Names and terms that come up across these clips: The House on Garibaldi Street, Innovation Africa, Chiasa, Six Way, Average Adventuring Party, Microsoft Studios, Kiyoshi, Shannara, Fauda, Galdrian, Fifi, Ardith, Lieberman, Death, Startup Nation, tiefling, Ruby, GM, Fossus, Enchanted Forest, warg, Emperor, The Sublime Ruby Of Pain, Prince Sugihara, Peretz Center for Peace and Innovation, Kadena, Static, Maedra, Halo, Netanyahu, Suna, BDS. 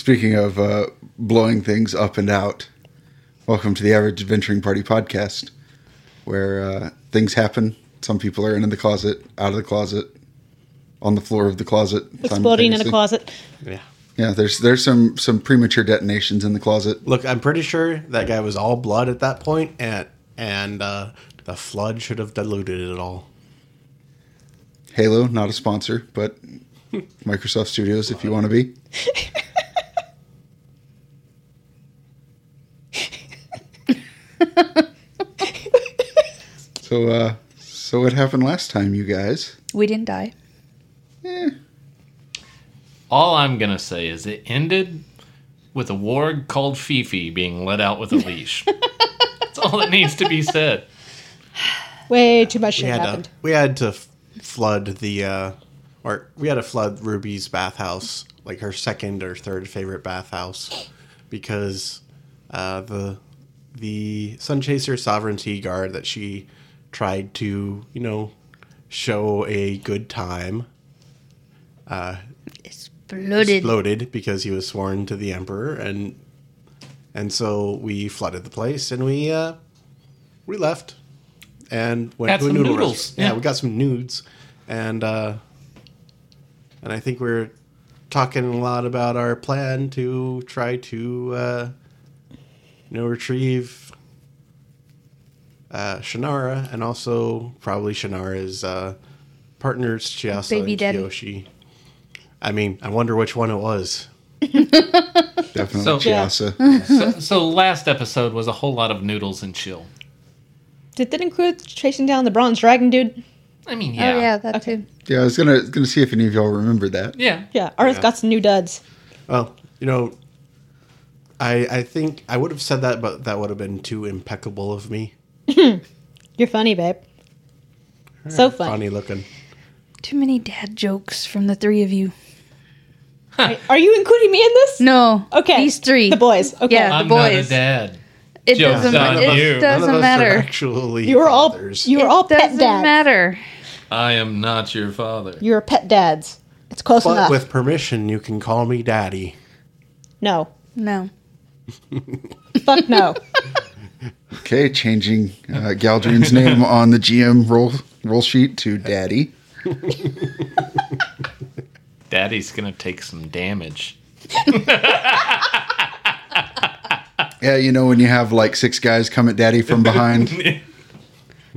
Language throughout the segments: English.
Speaking of blowing things up and out, welcome to the Average Adventuring Party podcast, where things happen. Some people are in the closet, out of the closet, on the floor of the closet, exploding in the closet. Yeah. Yeah, there's some premature detonations in the closet. Look, I'm pretty sure that guy was all blood at that point, and the flood should have diluted it all. Halo, not a sponsor, but Microsoft Studios, if you want to be. So what happened last time, you guys? We didn't die. Eh. All I'm going to say is it ended with a warg called Fifi being let out with a leash. That's all that needs to be said. Way too much shit happened. We had to flood Ruby's bathhouse, like her second or third favorite bathhouse, because the Sun Chaser Sovereignty guard that she tried to, show a good time, exploded because he was sworn to the Emperor, and so we flooded the place, and we left and went to a noodle restaurant. Yeah, we got some nudes, and I think we're talking a lot about our plan to try to retrieve Shannara, and also probably Shannara's partners Chiasa and Kiyoshi. I mean, I wonder which one it was. Definitely Chiasa. Yeah. So last episode was a whole lot of noodles and chill. Did that include chasing down the bronze dragon dude? I mean, yeah. Oh, yeah, that too. Yeah, I was going to see if any of y'all remember that. Yeah. Yeah, Ardith got some new duds. Well, I think I would have said that, but that would have been too impeccable of me. You're funny, babe. So funny. Funny looking. Too many dad jokes from the three of you. Huh. Are you including me in this? No. Okay. These three. The boys. Okay. Yeah, the boys. I'm not a dad. It doesn't matter. It doesn't matter. Actually, you are all fathers. You are all pet dads. It doesn't matter. I am not your father. You're pet dads. It's close enough. But with permission, you can call me daddy. No. Fuck no. Okay, changing Galdrian's name on the GM roll sheet to Daddy. Daddy's gonna take some damage. Yeah, when you have like six guys come at Daddy from behind.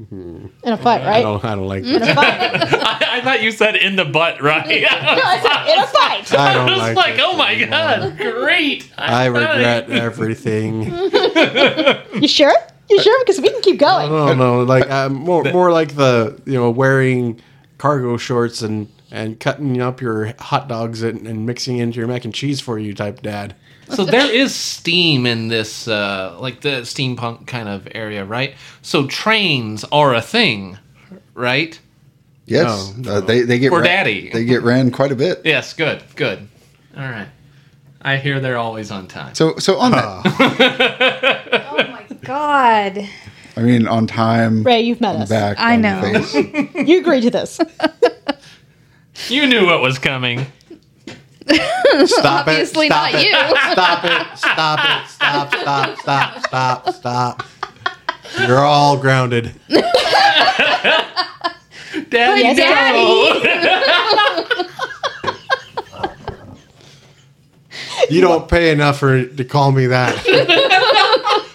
In a fight, right? I don't like that. In a fight. I thought you said in the butt, right? No, I said in a fight. I was like oh my God, great. I regret everything. You sure? You sure? Because we can keep going. No. Like more like the wearing cargo shorts and cutting up your hot dogs and mixing into your mac and cheese for you type dad. So there is steam in this, like the steampunk kind of area, right? So trains are a thing, right? Yes. No. They get daddy. They get ran quite a bit. Yes, good. All right. I hear they're always on time. So on that. Oh my God. I mean, on time. Ray, you've met us. Back, I know. You agreed to this. You knew what was coming. Stop Obviously it. Stop not it. You. Stop it. Stop it. Stop. You're all grounded. Daddy. You don't pay enough to call me that.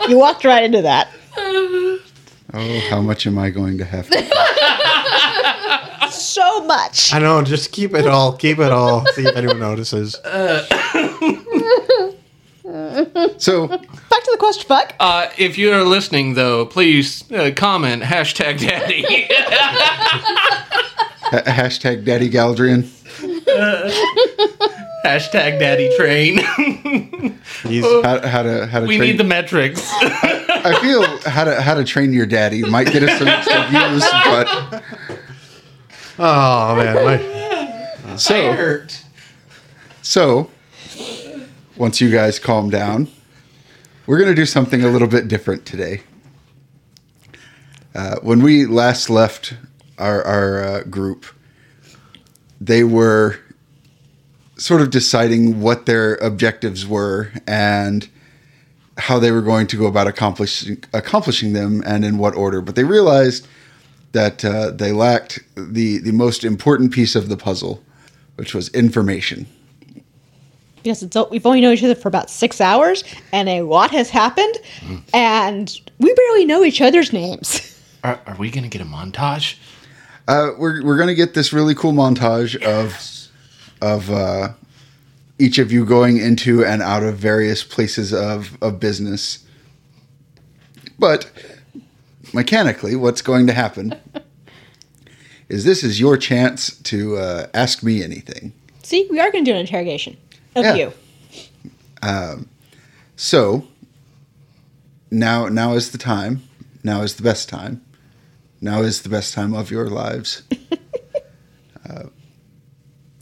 You walked right into that. Oh, how much am I going to have to pay? So much. I know, just keep it all. Keep it all. See if anyone notices. Back to the question, Buck. If you are listening, though, please comment, #daddy. #daddy Galdrian. #daddy train. We need the metrics. I feel how to train your daddy might get us some views, but oh man, I hurt. So once you guys calm down, we're gonna do something a little bit different today. When we last left our group, they were sort of deciding what their objectives were and how they were going to go about accomplishing them and in what order. But they realized that they lacked the most important piece of the puzzle, which was information. Yes, we've only known each other for about 6 hours, and a lot has happened, and we barely know each other's names. Are we going to get a montage? We're going to get this really cool montage of each of you going into and out of various places of business. But mechanically, what's going to happen is this is your chance to ask me anything. See, we are going to do an interrogation of you. So now is the time. Now is the best time. Now is the best time of your lives.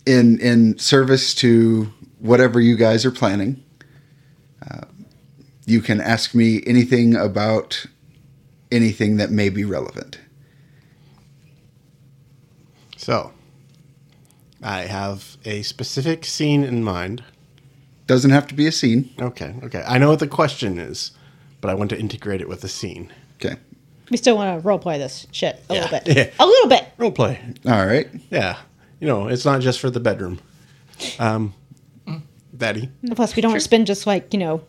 In service to whatever you guys are planning, you can ask me anything about anything that may be relevant. So, I have a specific scene in mind. Doesn't have to be a scene. Okay. I know what the question is, but I want to integrate it with a scene. Okay. We still want to roleplay this shit little bit. Yeah. A little bit. Roleplay. All right. Yeah. You know, it's not just for the bedroom. Daddy. Plus, we don't want to spend just 45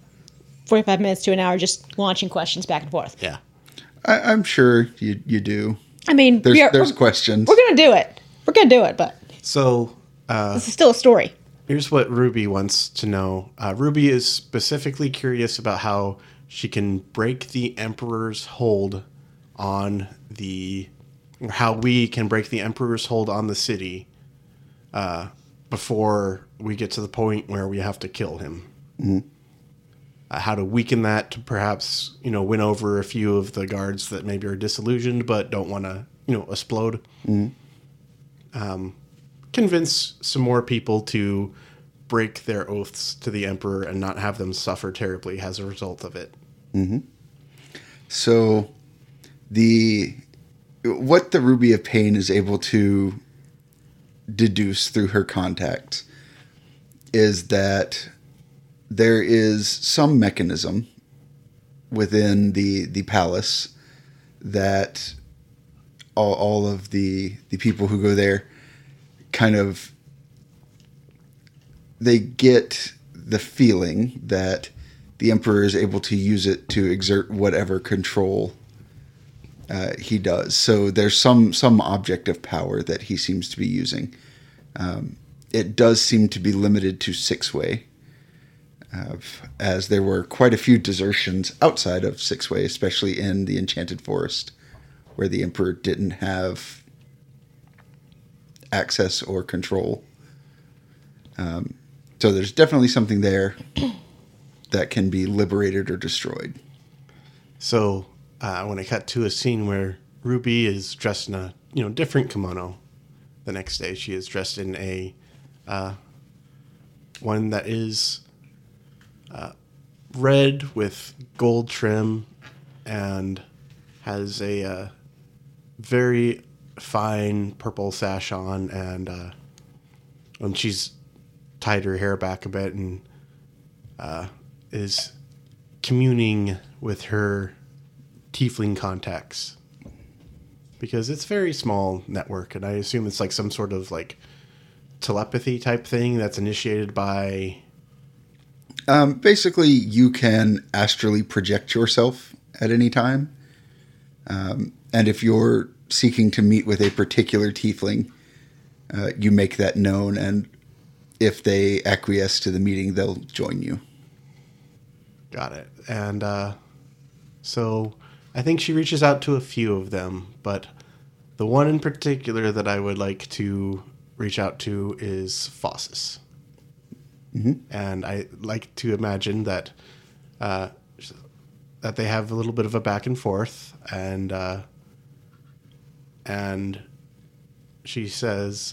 minutes to an hour just launching questions back and forth. Yeah. I'm sure you do. I mean, there's questions. We're going to do it. But... So... this is still a story. Here's what Ruby wants to know. Ruby is specifically curious about how she can break the Emperor's hold on the... How we can break the Emperor's hold on the city before we get to the point where we have to kill him. Mm-hmm. How to weaken that to perhaps, win over a few of the guards that maybe are disillusioned but don't want to, explode. Mm-hmm. Convince some more people to break their oaths to the Emperor and not have them suffer terribly as a result of it. Mm-hmm. So what the Ruby of Pain is able to deduce through her contact is that there is some mechanism within the palace that all of the people who go there kind of, they get the feeling that the Emperor is able to use it to exert whatever control he does. So there's some object of power that he seems to be using. It does seem to be limited to Six Way, as there were quite a few desertions outside of Six Way, especially in the Enchanted Forest, where the Emperor didn't have access or control. So there's definitely something there that can be liberated or destroyed. So... I want to cut to a scene where Ruby is dressed in a different kimono. The next day, she is dressed in a one that is red with gold trim and has a very fine purple sash on, and she's tied her hair back a bit and is communing with her tiefling contacts, because it's very small network, and I assume it's some sort of telepathy type thing that's initiated by basically you can astrally project yourself at any time, and if you're seeking to meet with a particular tiefling, you make that known, and if they acquiesce to the meeting, they'll join you. Got it. And so I think she reaches out to a few of them, but the one in particular that I would like to reach out to is Fossus. Mm-hmm. And I like to imagine that that they have a little bit of a back and forth, and she says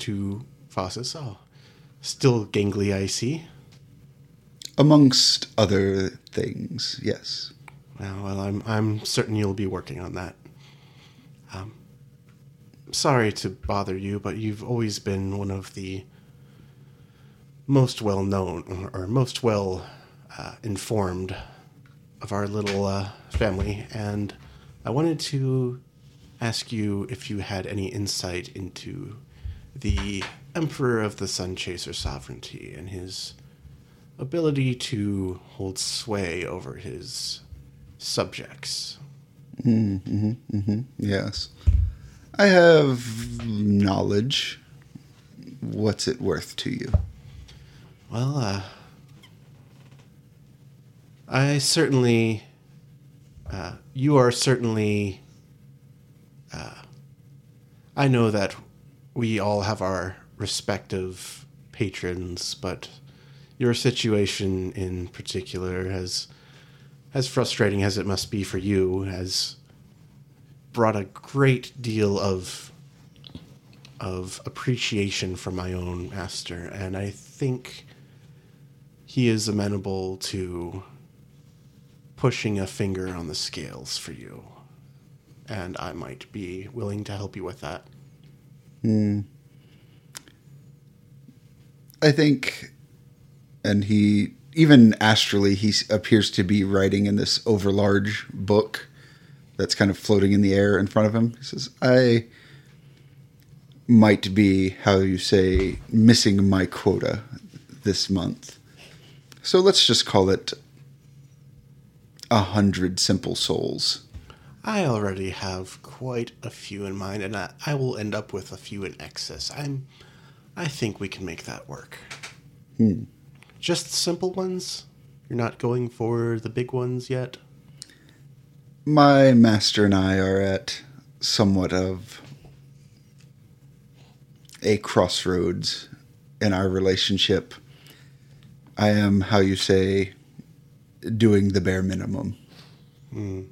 to Fossus, "Oh, still gangly, I see." Amongst other things, yes. Well, I'm certain you'll be working on that. Sorry to bother you, but you've always been one of the most well known or most well informed of our little family, and I wanted to ask you if you had any insight into the Emperor of the Sun Chaser Sovereignty and his ability to hold sway over his subjects. Mm-hmm, mm-hmm. Yes. I have knowledge. What's it worth to you? Well, I certainly... you are certainly... I know that we all have our respective patrons, but your situation in particular has... As frustrating as it must be for you, has brought a great deal of appreciation from my own master, and I think he is amenable to pushing a finger on the scales for you, and I might be willing to help you with that. Hmm. I think, and he... Even astrally, he appears to be writing in this overlarge book that's kind of floating in the air in front of him. He says, I might be, how you say, missing my quota this month. So let's just call it 100 simple souls. I already have quite a few in mind, and I will end up with a few in excess. I think we can make that work. Hmm. Just simple ones? You're not going for the big ones yet? My master and I are at somewhat of a crossroads in our relationship. I am, how you say, doing the bare minimum. Mm.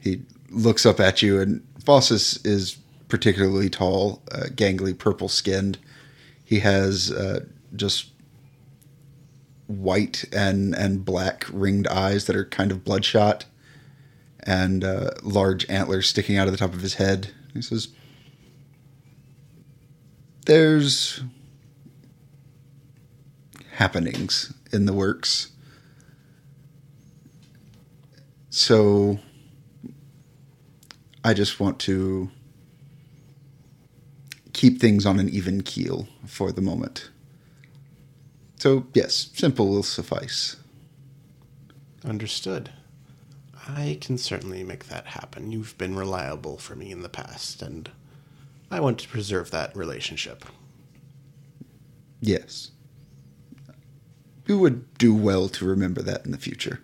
He looks up at you, and Fossus is particularly tall, gangly, purple-skinned. He has just... white and black ringed eyes that are kind of bloodshot, and large antlers sticking out of the top of his head. He says, there's happenings in the works. So I just want to keep things on an even keel for the moment. So, yes, simple will suffice. Understood. I can certainly make that happen. You've been reliable for me in the past, and I want to preserve that relationship. Yes. You would do well to remember that in the future.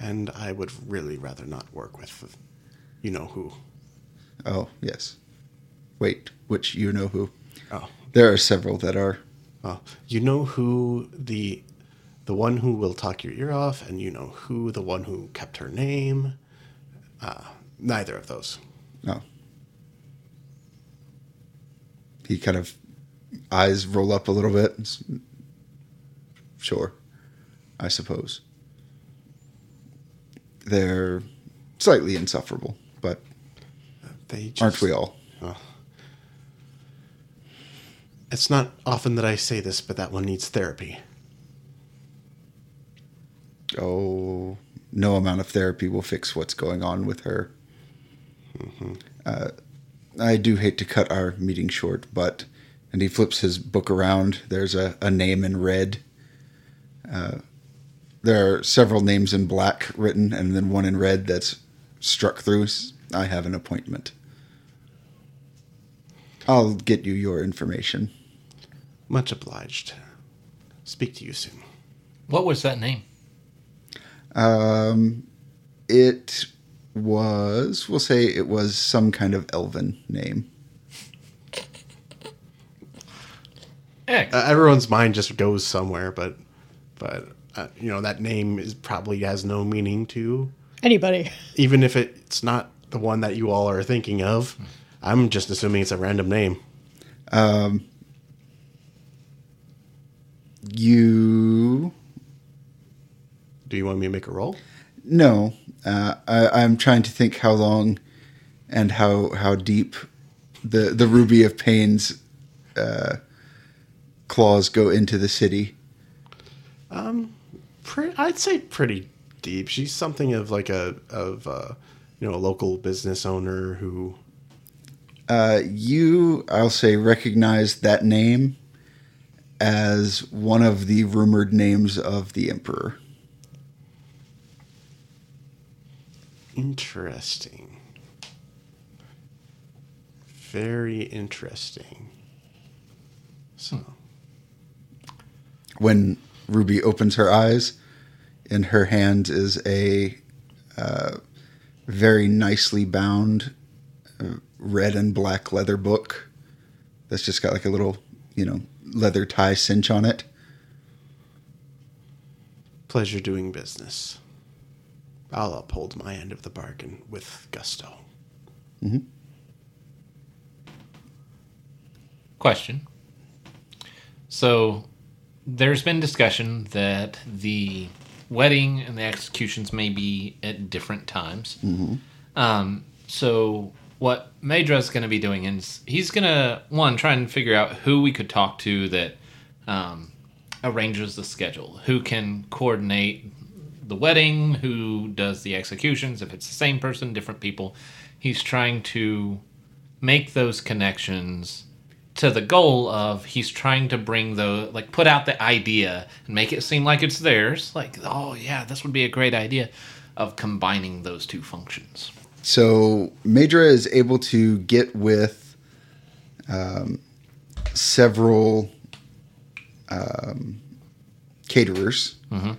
And I would really rather not work with you-know-who. Oh, yes. Wait, which you-know-who? Oh. There are several that are... Well, you know who the one who will talk your ear off, and you know who the one who kept her name. Neither of those. No. He kind of eyes roll up a little bit. Sure, I suppose. They're slightly insufferable, but they just, aren't we all? It's not often that I say this, but that one needs therapy. Oh, no amount of therapy will fix what's going on with her. Mm-hmm. I do hate to cut our meeting short, but... And he flips his book around. There's a name in red. There are several names in black written, and then one in red that's struck through. I have an appointment. I'll get you your information. Much obliged. Speak to you soon. What was that name? It was... We'll say it was some kind of elven name. Everyone's mind just goes somewhere, but you know, that name is probably has no meaning to... anybody. Even if it's not the one that you all are thinking of. I'm just assuming it's a random name. Do you want me to make a roll? No. I'm trying to think how long and how deep the Ruby of Pain's claws go into the city? I'd say pretty deep. She's something of like a local business owner who. I'll say, recognize that name as one of the rumored names of the Emperor. Interesting. Very interesting. So. When Ruby opens her eyes, in her hand is a very nicely bound red and black leather book that's just got like a little, leather tie cinch on it. Pleasure doing business. I'll uphold my end of the bargain with gusto. Mm-hmm. Question. So there's been discussion that the wedding and the executions may be at different times. Mm-hmm. So what Maedra's going to be doing is he's going to, one, try and figure out who we could talk to that arranges the schedule, who can coordinate the wedding, who does the executions, if it's the same person, different people. He's trying to make those connections to the goal of he's trying to bring put out the idea and make it seem like it's theirs. Like, oh yeah, this would be a great idea of combining those two functions. So Maedra is able to get with several caterers, mm-hmm,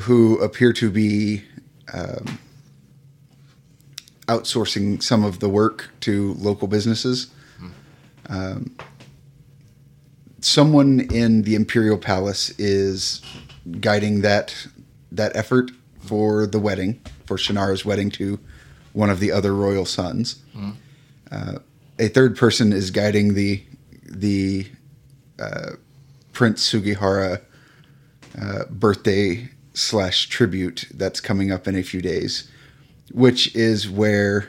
who appear to be outsourcing some of the work to local businesses. Someone in the Imperial Palace is guiding that effort for the wedding, for Shannara's wedding to one of the other royal sons. Mm. A third person is guiding the Prince Sugihara birthday / tribute that's coming up in a few days, which is where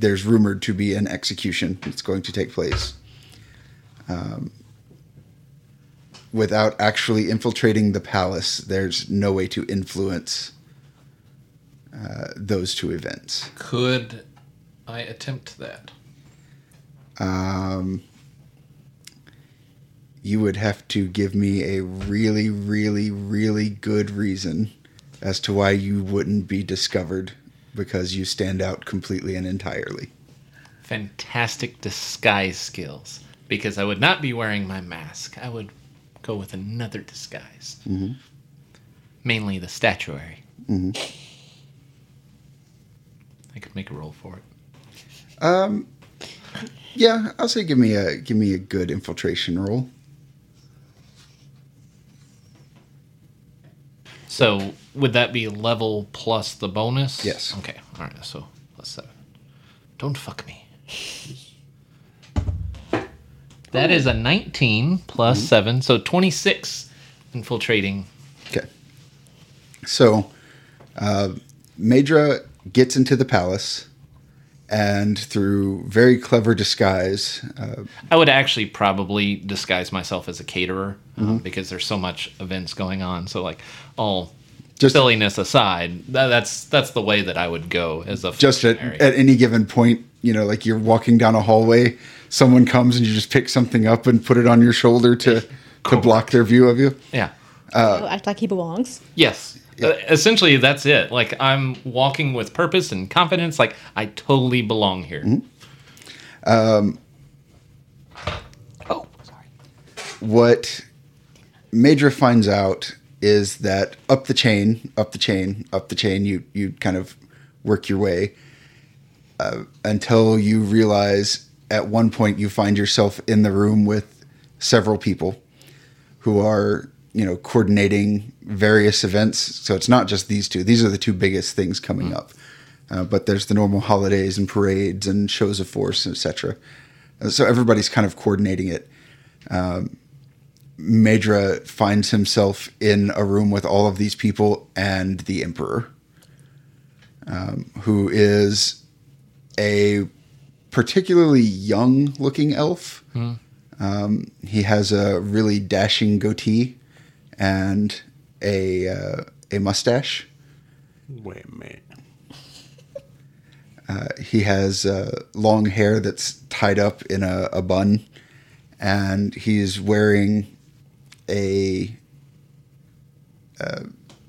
there's rumored to be an execution that's going to take place. Without actually infiltrating the palace, there's no way to influence those two events. Could I attempt that? You would have to give me a really, really, really good reason as to why you wouldn't be discovered, because you stand out completely and entirely. Fantastic disguise skills. Because I would not be wearing my mask. I would go with another disguise. Mm-hmm. Mainly the statuary. Mm-hmm. I could make a roll for it. Yeah, I'll say give me a good infiltration roll. So would that be level plus the bonus? Yes. Okay. All right. So +7. Don't fuck me. That is a 19 plus, mm-hmm, 7, so 26 infiltrating. Okay. So Maedra gets into the palace, and through very clever disguise. I would actually probably disguise myself as a caterer, mm-hmm, because there's so much events going on. So like all silliness aside, that's the way that I would go as a functionary. Just at any given point, like you're walking down a hallway, someone comes and you just pick something up and put it on your shoulder to block their view of you. Yeah. Act like he belongs. Yes. Yeah. Essentially, that's it. Like, I'm walking with purpose and confidence. Like, I totally belong here. Mm-hmm. Sorry. What Maedra finds out is that up the chain, you kind of work your way until you realize at one point you find yourself in the room with several people who are coordinating various events. So it's not just these two. These are the two biggest things coming up. But there's the normal holidays and parades and shows of force, etc. So everybody's kind of coordinating it. Maedra finds himself in a room with all of these people and the Emperor, who is a particularly young-looking elf. Mm. He has a really dashing goatee and a mustache. Wait a minute. He has long hair that's tied up in a bun, and he's wearing a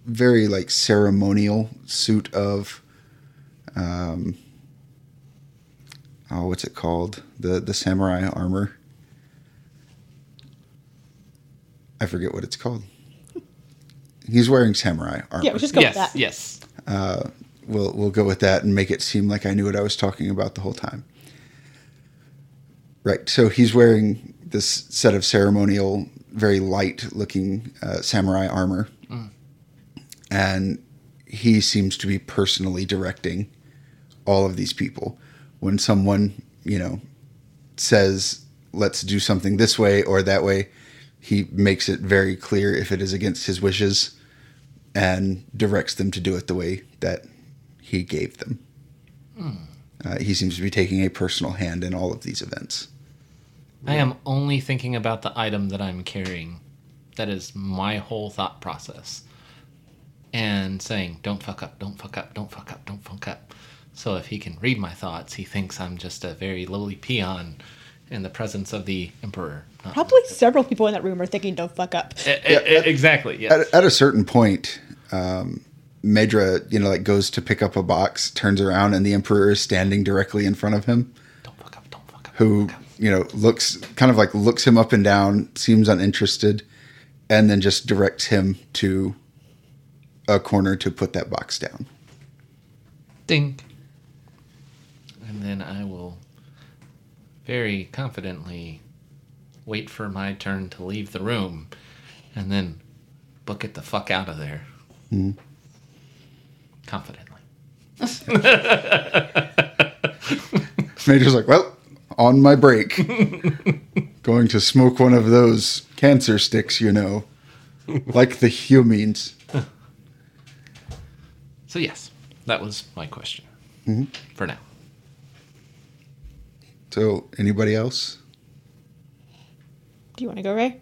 very like ceremonial suit of what's it called? The samurai armor. I forget what it's called. He's wearing samurai armor. Yeah, we'll just go with that. Yes. We'll go with that and make it seem like I knew what I was talking about the whole time. Right. So he's wearing this set of ceremonial, very light-looking samurai armor, and he seems to be personally directing all of these people. When someone, says, "Let's do something this way or that way," he makes it very clear if it is against his wishes, and directs them to do it the way that he gave them. Mm. He seems to be taking a personal hand in all of these events. I am only thinking about the item that I'm carrying. That is my whole thought process. And saying, don't fuck up, don't fuck up, don't fuck up, don't fuck up. So if he can read my thoughts, he thinks I'm just a very lowly peon in the presence of the Emperor. Probably several people in that room are thinking, don't fuck up. Exactly, yes. At a certain point, Maedra, goes to pick up a box, turns around, and the Emperor is standing directly in front of him. Don't fuck up, don't fuck up. Who, looks him up and down, seems uninterested, and then just directs him to a corner to put that box down. Ding. And then I will very confidently wait for my turn to leave the room and then book it the fuck out of there. Mm. Confidently. Major's like, well, on my break. Going to smoke one of those cancer sticks, like the humans. So yes, that was my question for now. So, anybody else? Do you want to go, Ray?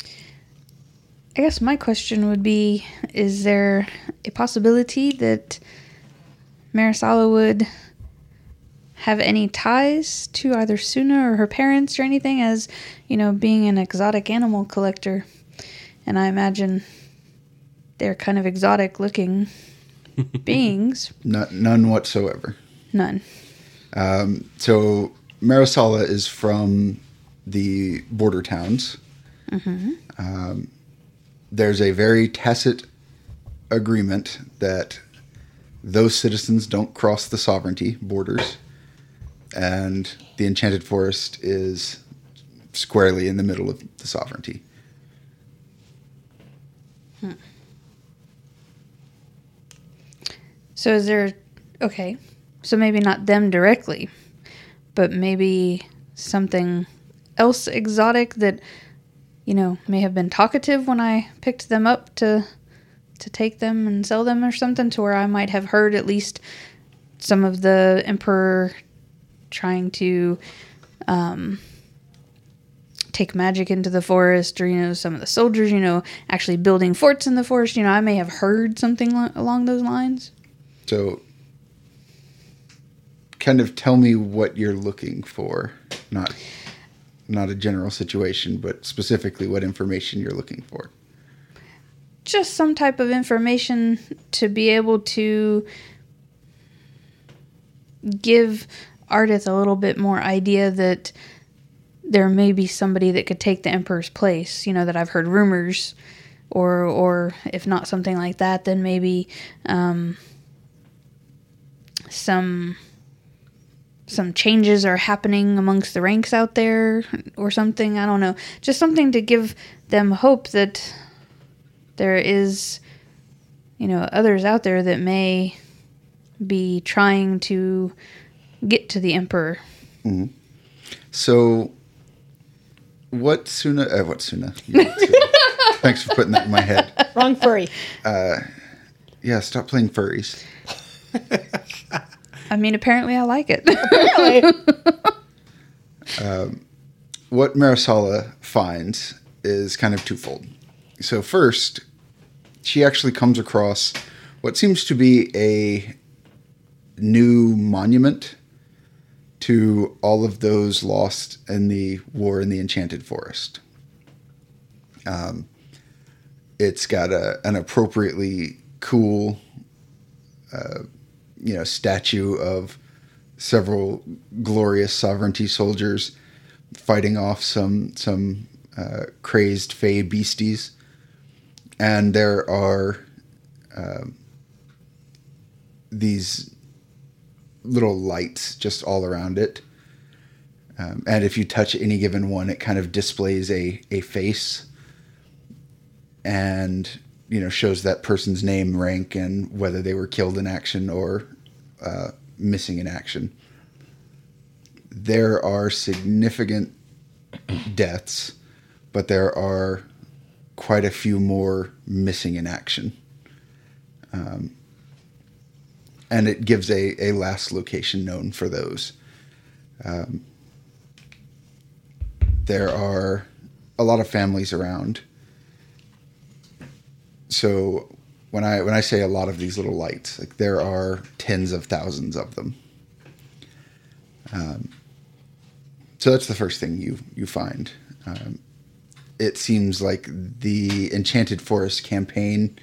I guess my question would be, is there a possibility that Marisala would have any ties to either Suna or her parents or anything as, being an exotic animal collector? And I imagine they're kind of exotic looking beings. None whatsoever. None. So Marisala is from the border towns. Mm-hmm. There's a very tacit agreement that those citizens don't cross the sovereignty borders, and the Enchanted Forest is squarely in the middle of the sovereignty. Hmm. So is there... Okay. So maybe not them directly, but maybe something else exotic that, may have been talkative when I picked them up to take them and sell them or something, to where I might have heard at least some of the Emperor trying to take magic into the forest, or, some of the soldiers, actually building forts in the forest. I may have heard something along those lines. So... kind of tell me what you're looking for, not a general situation, but specifically what information you're looking for. Just some type of information to be able to give Ardith a little bit more idea that there may be somebody that could take the Emperor's place, that I've heard rumors, or if not something like that, then maybe some changes are happening amongst the ranks out there or something. I don't know. Just something to give them hope that there is, others out there that may be trying to get to the Emperor. Mm-hmm. So what Suna? Thanks for putting that in my head. Wrong furry. Yeah, stop playing furries. I mean, apparently I like it. Apparently. What Marisala finds is kind of twofold. So first, she actually comes across what seems to be a new monument to all of those lost in the war in the Enchanted Forest. It's got an appropriately cool, statue of several glorious sovereignty soldiers fighting off some crazed fae beasties. And there are these little lights just all around it. And if you touch any given one, it kind of displays a face and, shows that person's name, rank, and whether they were killed in action or missing in action. There are significant deaths, but there are quite a few more missing in action. And it gives a last location known for those. There are a lot of families around. So when I say a lot of these little lights, like there are tens of thousands of them. So that's the first thing you find. It seems like the Enchanted Forest campaign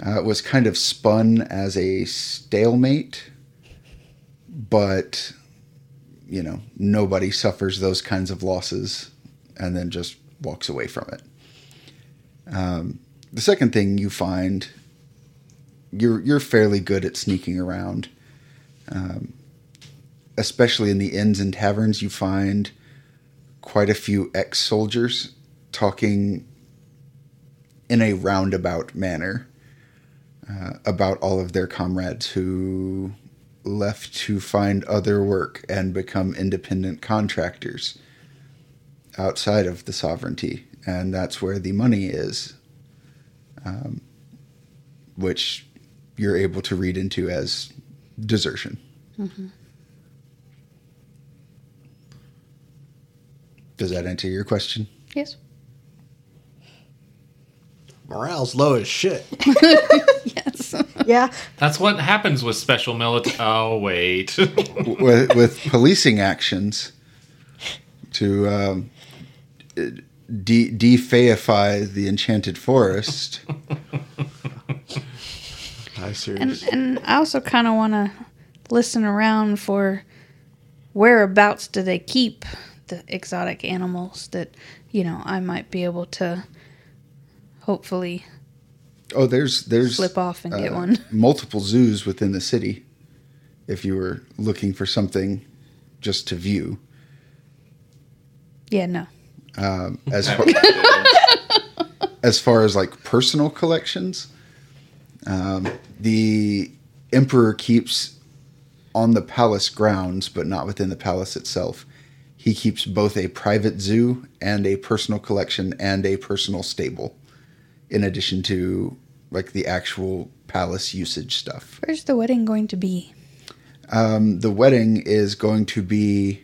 was kind of spun as a stalemate, but nobody suffers those kinds of losses and then just walks away from it. The second thing you find, you're fairly good at sneaking around, especially in the inns and taverns. You find quite a few ex-soldiers talking in a roundabout manner about all of their comrades who left to find other work and become independent contractors outside of the sovereignty, and that's where the money is. Which you're able to read into as desertion. Mm-hmm. Does that answer your question? Yes. Morale's low as shit. Yes. Yeah. That's what happens with special military. Oh, wait. with policing actions to de-feify the Enchanted Forest. And I also kind of want to listen around for whereabouts do they keep the exotic animals that, I might be able to hopefully there's slip off and get one. Multiple zoos within the city if you were looking for something just to view. Yeah, no. As far as like personal collections, the Emperor keeps on the palace grounds, but not within the palace itself. He keeps both a private zoo and a personal collection and a personal stable, in addition to like the actual palace usage stuff. Where's the wedding going to be? The wedding is going to be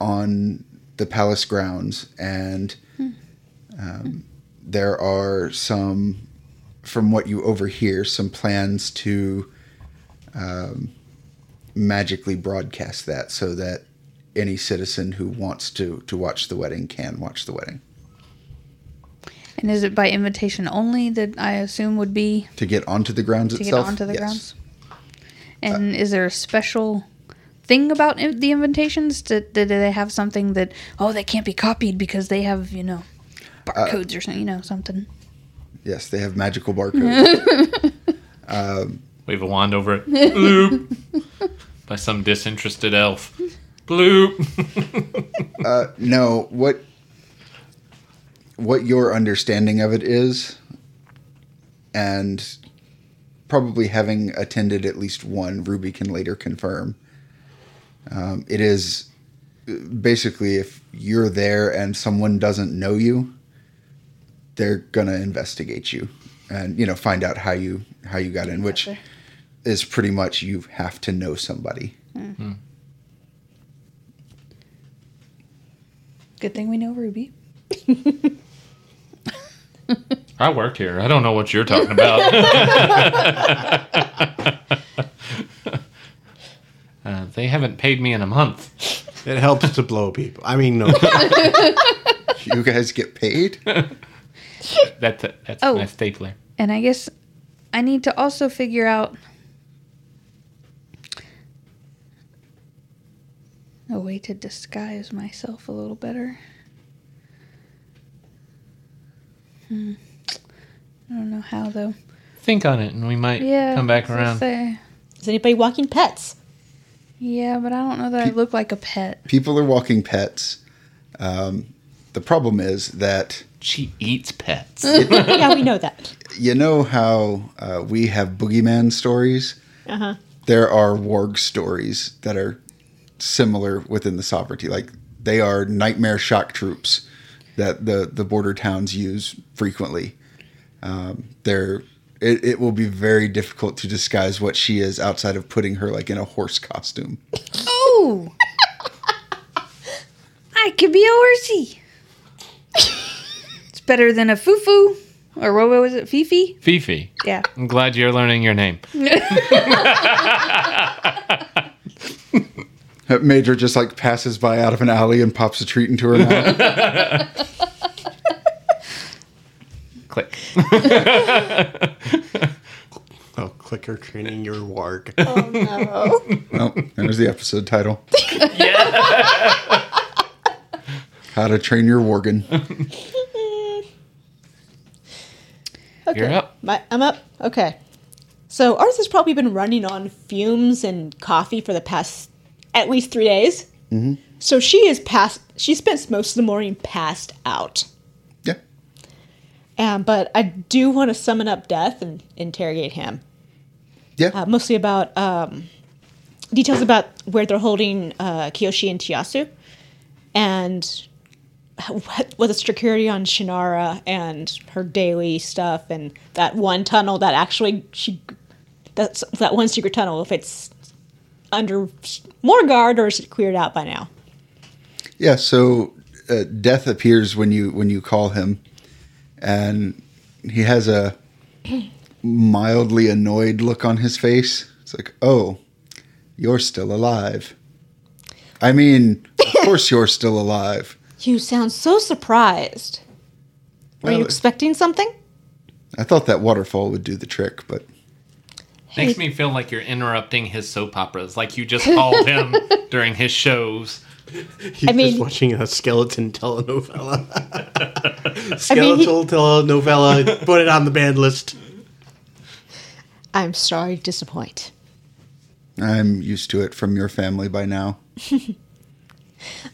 on the palace grounds, and there are some, from what you overhear, some plans to magically broadcast that so that any citizen who wants to watch the wedding can watch the wedding. And is it by invitation only that I assume would be? To get onto the grounds itself? To get onto the grounds. And is there a special thing about the invitations? Did they have something that they can't be copied because they have barcodes or something, something? Yes, they have magical barcodes. Wave a wand over it. Bloop. By some disinterested elf. Bloop. No, what your understanding of it is, and probably having attended at least one, Ruby can later confirm. It is basically if you're there and someone doesn't know you, they're going to investigate you and, find out how you got in, which is pretty much you have to know somebody. Mm-hmm. Good thing we know Ruby. I worked here. I don't know what you're talking about. They haven't paid me in a month. It helps to blow people. I mean, no. You guys get paid? That's my stapler. And I guess I need to also figure out... a way to disguise myself a little better. I don't know how, though. Think on it, and we might come back around. Is anybody walking pets? Yeah, but I don't know that I look like a pet. People are walking pets. The problem is that... She eats pets. Yeah, we know that. You know how we have boogeyman stories? Uh-huh. There are warg stories that are... similar within the sovereignty. Like, they are nightmare shock troops that the border towns use frequently. It will be very difficult to disguise what she is outside of putting her like in a horse costume. Oh! I could be a horsey. It's better than a fufu. Or what was it? Fifi? Fifi. Yeah. I'm glad you're learning your name. Maedra just like passes by out of an alley and pops a treat into her mouth. Click. Oh, clicker training your warg. Oh, no. Well, there's the episode title. Yeah. How to Train Your Worgen. Okay. You're up. I'm up? Okay. So, Ardith has probably been running on fumes and coffee for the past... at least 3 days. Mm-hmm. So she spent most of the morning passed out. Yeah. But I do want to summon up Death and interrogate him. Yeah. Mostly about details about where they're holding Kiyoshi and Chiasa, and what the security on Shannara and her daily stuff, and that one tunnel that actually that one secret tunnel, if it's under more guard, or is it cleared out by now? Yeah, so Death appears when you call him, and he has a mildly annoyed look on his face. It's like, oh, you're still alive. I mean, of course you're still alive. You sound so surprised. Well, are you expecting something? I thought that waterfall would do the trick, but... Makes me feel like you're interrupting his soap operas, like you just called him during his shows. He's just watching a skeleton telenovela. Telenovela, put it on the banned list. I'm sorry to disappoint. I'm used to it from your family by now.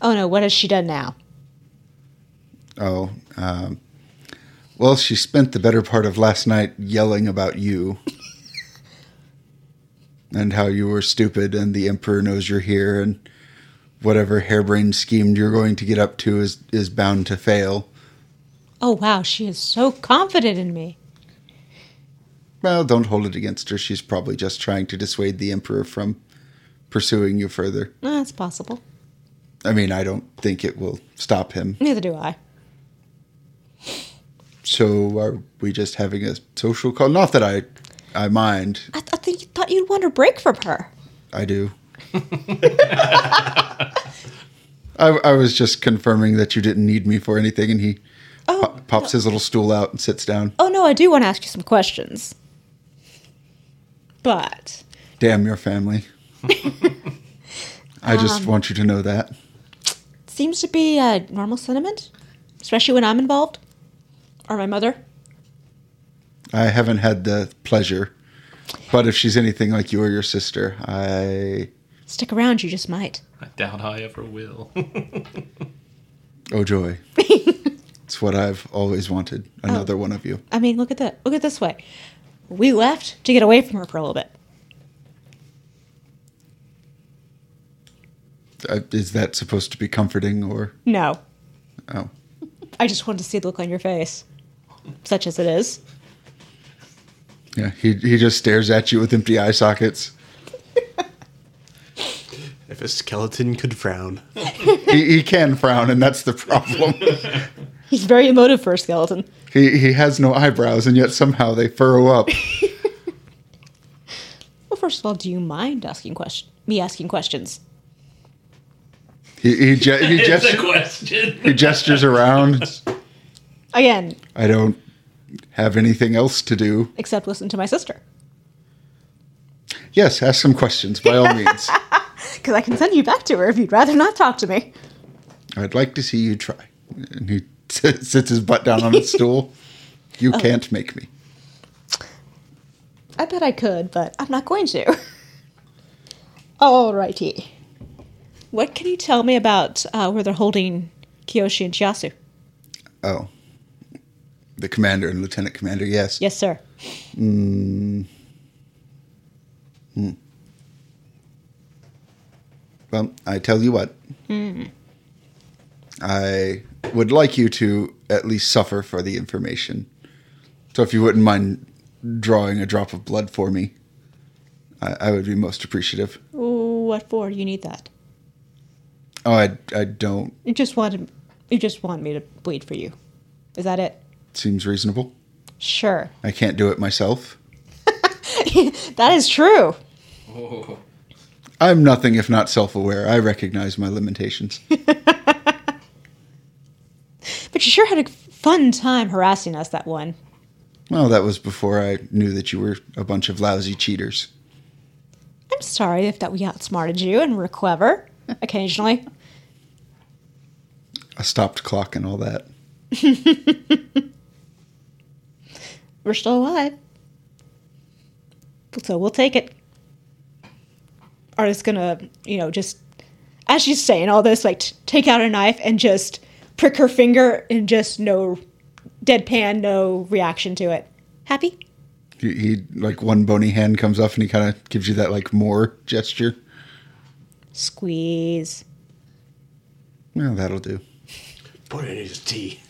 Oh no, what has she done now? Oh, well, she spent the better part of last night yelling about you. And how you were stupid, and the Emperor knows you're here, and whatever harebrained scheme you're going to get up to is bound to fail. Oh, wow, she is so confident in me. Well, don't hold it against her. She's probably just trying to dissuade the Emperor from pursuing you further. That's possible. I mean, I don't think it will stop him. Neither do I. So are we just having a social call? Not that I mind. I thought you'd want a break from her. I do. I was just confirming that you didn't need me for anything, and he pops his little stool out and sits down. Oh, no, I do want to ask you some questions. But... damn your family. I just want you to know that. Seems to be a normal sentiment, especially when I'm involved. Or my mother. I haven't had the pleasure, but if she's anything like you or your sister, I... Stick around, you just might. I doubt I ever will. Oh, joy. It's what I've always wanted, another one of you. I mean, look at this way. We left to get away from her for a little bit. Is that supposed to be comforting, or... No. Oh. I just wanted to see the look on your face, such as it is. Yeah, He just stares at you with empty eye sockets. If a skeleton could frown. He can frown, and that's the problem. He's very emotive for a skeleton. He has no eyebrows, and yet somehow they furrow up. Well, first of all, do you mind asking questions? He gestures. Question. He gestures around. Again. I don't have anything else to do except listen to my sister. Yes, ask some questions by all means. Because I can send you back to her if you'd rather not talk to me. I'd like to see you try. And he sits his butt down on his stool. You can't make me. I bet I could, but I'm not going to. Alrighty. What can you tell me about where they're holding Kiyoshi and Chiasu? Oh. The commander and lieutenant commander, yes. Yes, sir. Well, I tell you what. I would like you to at least suffer for the information. So if you wouldn't mind drawing a drop of blood for me, I would be most appreciative. What for? You need that. Oh, I don't. You just want me to bleed for you. Is that it? Seems reasonable. Sure. I can't do it myself. That is true. Oh. I'm nothing if not self-aware. I recognize my limitations. But you sure had a fun time harassing us that one. Well, that was before I knew that you were a bunch of lousy cheaters. I'm sorry if that we outsmarted you and were clever occasionally. A stopped clock and all that. We're still alive, so we'll take it. Ardith's gonna, just as she's saying all this, take out her knife and just prick her finger, and just no deadpan, no reaction to it. Happy? He one bony hand comes up and he kind of gives you that more gesture. Squeeze. Well, that'll do. Put it in his tea.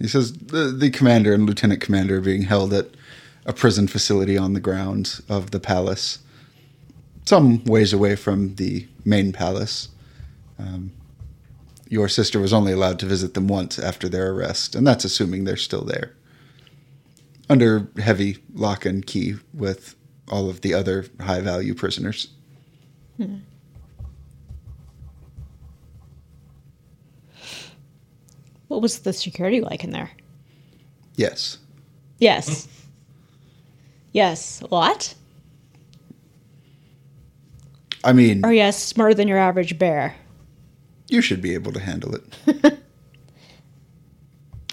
He says the commander and lieutenant commander are being held at a prison facility on the grounds of the palace, some ways away from the main palace. Your sister was only allowed to visit them once after their arrest, and that's assuming they're still there. Under heavy lock and key with all of the other high-value prisoners. What was the security like in there? Yes. Yes. What? I mean... Or yes, smarter than your average bear. You should be able to handle it.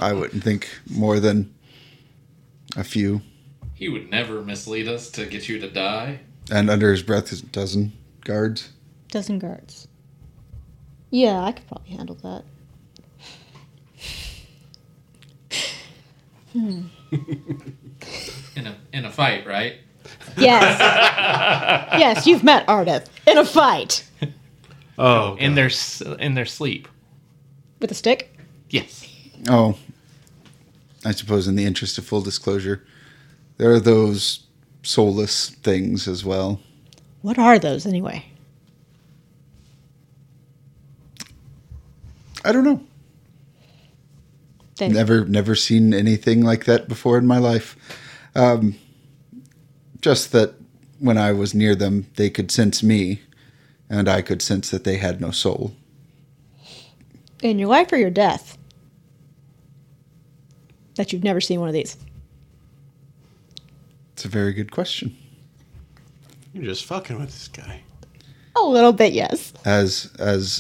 I wouldn't think more than a few. He would never mislead us to get you to die. And under his breath is a dozen guards. Yeah, I could probably handle that. In a fight, right? Yes. Yes, you've met Ardith in a fight. Oh, in their sleep. With a stick? Yes. Oh, I suppose in the interest of full disclosure, there are those soulless things as well. What are those anyway? I don't know. Never seen anything like that before in my life. Just that when I was near them, they could sense me, and I could sense that they had no soul. In your life or your death? That you've never seen one of these? It's a very good question. You're just fucking with this guy. A little bit, yes. As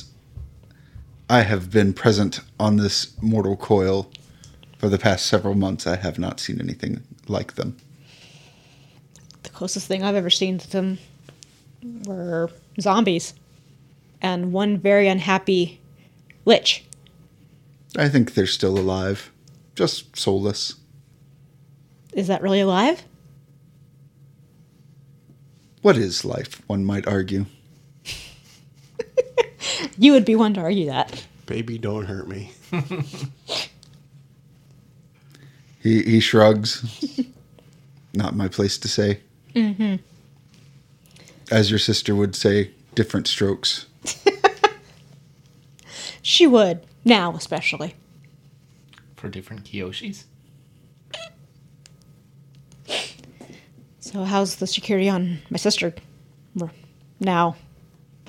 I have been present on this mortal coil for the past several months. I have not seen anything like them. The closest thing I've ever seen to them were zombies and one very unhappy lich. I think they're still alive, just soulless. Is that really alive? What is life, one might argue? You would be one to argue that. Baby, don't hurt me. He shrugs. not my place to say. Mm-hmm. As your sister would say, different strokes. She would, now especially. For different Kiyoshis. So how's the security on my sister now?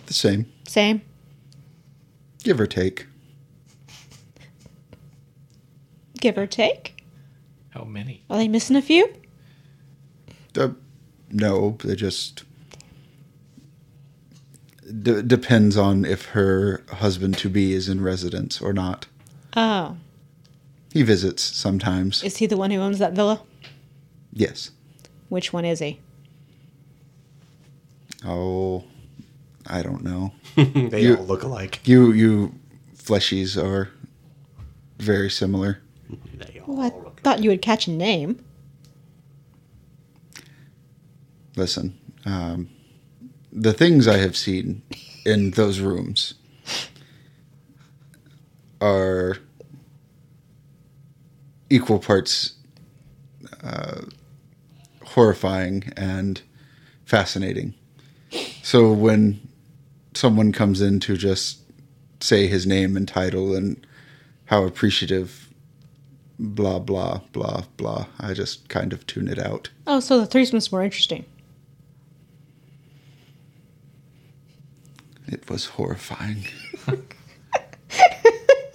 The same. Same? Give or take. Give or take? How many? Are they missing a few? No, they just... Depends on if her husband-to-be is in residence or not. Oh. He visits sometimes. Is he the one who owns that villa? Yes. Which one is he? Oh, I don't know. They all look alike. You fleshies are very similar. I thought you would catch a name. Listen, the things I have seen in those rooms are equal parts horrifying and fascinating. So when someone comes in to just say his name and title and how appreciative, blah, blah, blah, blah, I just kind of tune it out. Oh, so the threesome's more interesting. It was horrifying.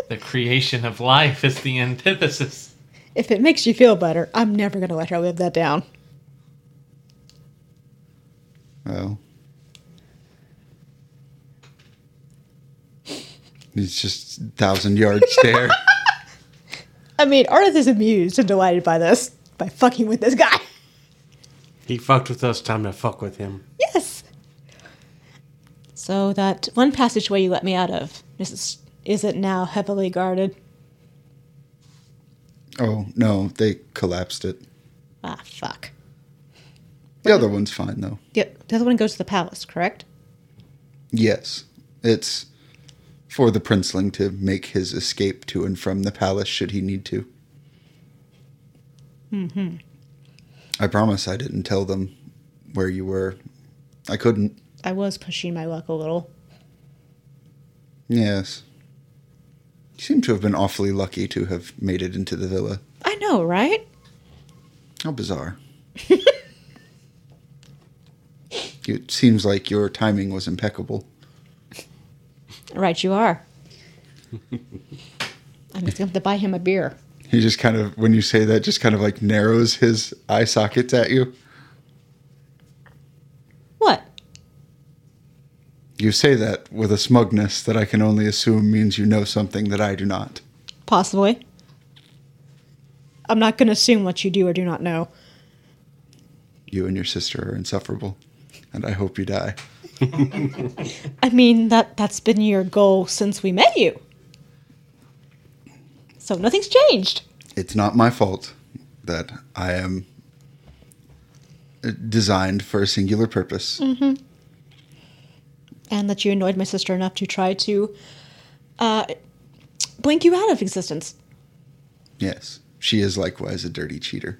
The creation of life is the antithesis. If it makes you feel better, I'm never going to let her live that down. Well. It's just a 1,000-yard stare. I mean, Ardith is amused and delighted by this, by fucking with this guy. He fucked with us, time to fuck with him. Yes. So that one passageway you let me out of, is it now heavily guarded? Oh, no, they collapsed it. Ah, fuck. The other one's fine, though. Yep, the other one goes to the palace, correct? Yes. It's for the princeling to make his escape to and from the palace should he need to. Mm-hmm. I promise I didn't tell them where you were. I couldn't. I was pushing my luck a little. Yes. You seem to have been awfully lucky to have made it into the villa. I know, right? How bizarre. It seems like your timing was impeccable. Right, you are. I'm just going to have to buy him a beer. He just kind of, when you say that, just kind of like narrows his eye sockets at you. What? You say that with a smugness that I can only assume means you know something that I do not. Possibly. I'm not going to assume what you do or do not know. You and your sister are insufferable, and I hope you die. I mean, that's been your goal since we met you. So nothing's changed. It's not my fault that I am designed for a singular purpose. Mm-hmm. And that you annoyed my sister enough to try to blink you out of existence. Yes, she is likewise a dirty cheater.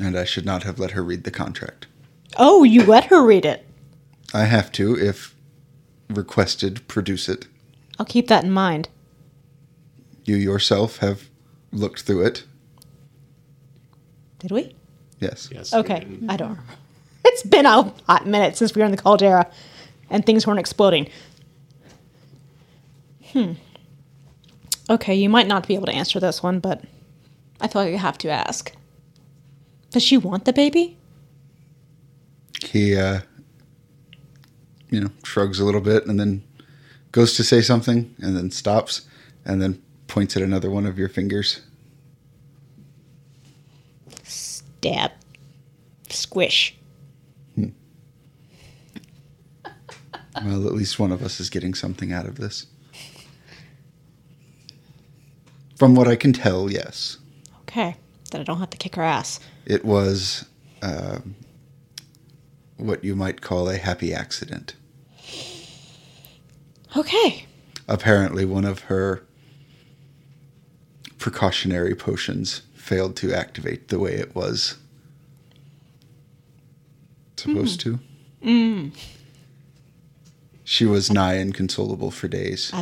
And I should not have let her read the contract. Oh, you let her read it. I have to, if requested, produce it. I'll keep that in mind. You yourself have looked through it. Did we? Yes. Yes. Okay, I don't know. It's been a hot minute since we were in the caldera. And things weren't exploding. Okay, you might not be able to answer this one, but I feel like I have to ask. Does she want the baby? He, shrugs a little bit and then goes to say something and then stops and then points at another one of your fingers. Stab. Squish. Well, at least one of us is getting something out of this. From what I can tell, yes. Okay. Then I don't have to kick her ass. It was what you might call a happy accident. Okay. Apparently one of her precautionary potions failed to activate the way it was supposed to. She was nigh inconsolable for days.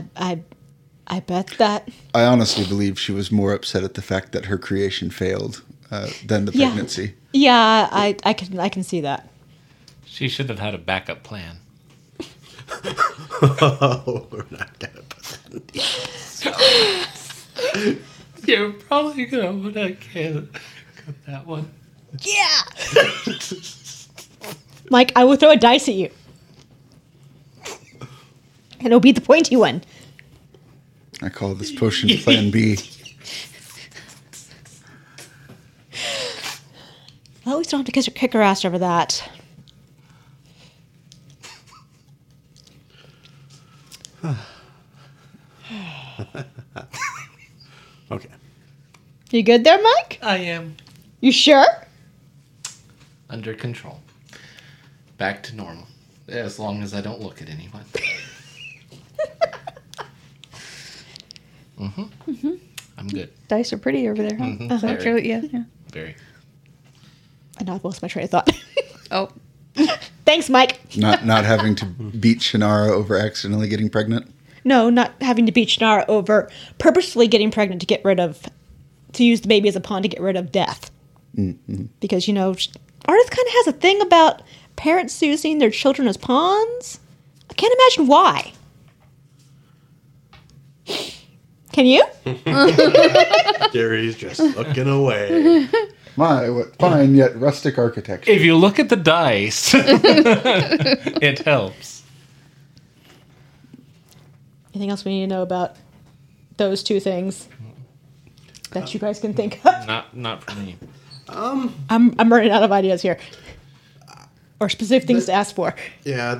I bet that. I honestly believe she was more upset at the fact that her creation failed than the pregnancy. Yeah, I can see that. She should have had a backup plan. Oh, we're not gonna put that in details. You're probably gonna want to cut that one. Yeah. Mike, I will throw a dice at you, and it'll be the pointy one. I call this potion Plan B. Well, at least I don't have to kick her ass over that. Okay. You good there, Mike? I am. You sure? Under control. Back to normal. As long as I don't look at anyone. I'm good. Dice are pretty over there, huh? Very. Yeah. Very. And I've lost my train of thought. Oh. Thanks, Mike. Not having to beat Shannara over accidentally getting pregnant? No, not having to beat Shannara over purposefully getting pregnant to use the baby as a pawn to get rid of death. Mm-hmm. Because, you know, Ardith kind of has a thing about parents using their children as pawns. I can't imagine why. Can you? Gary's just looking away. My, what fine yet rustic architecture. If you look at the dice, it helps. Anything else we need to know about those two things that you guys can think of? Not for me. I'm running out of ideas here. Or specific things to ask for. Yeah,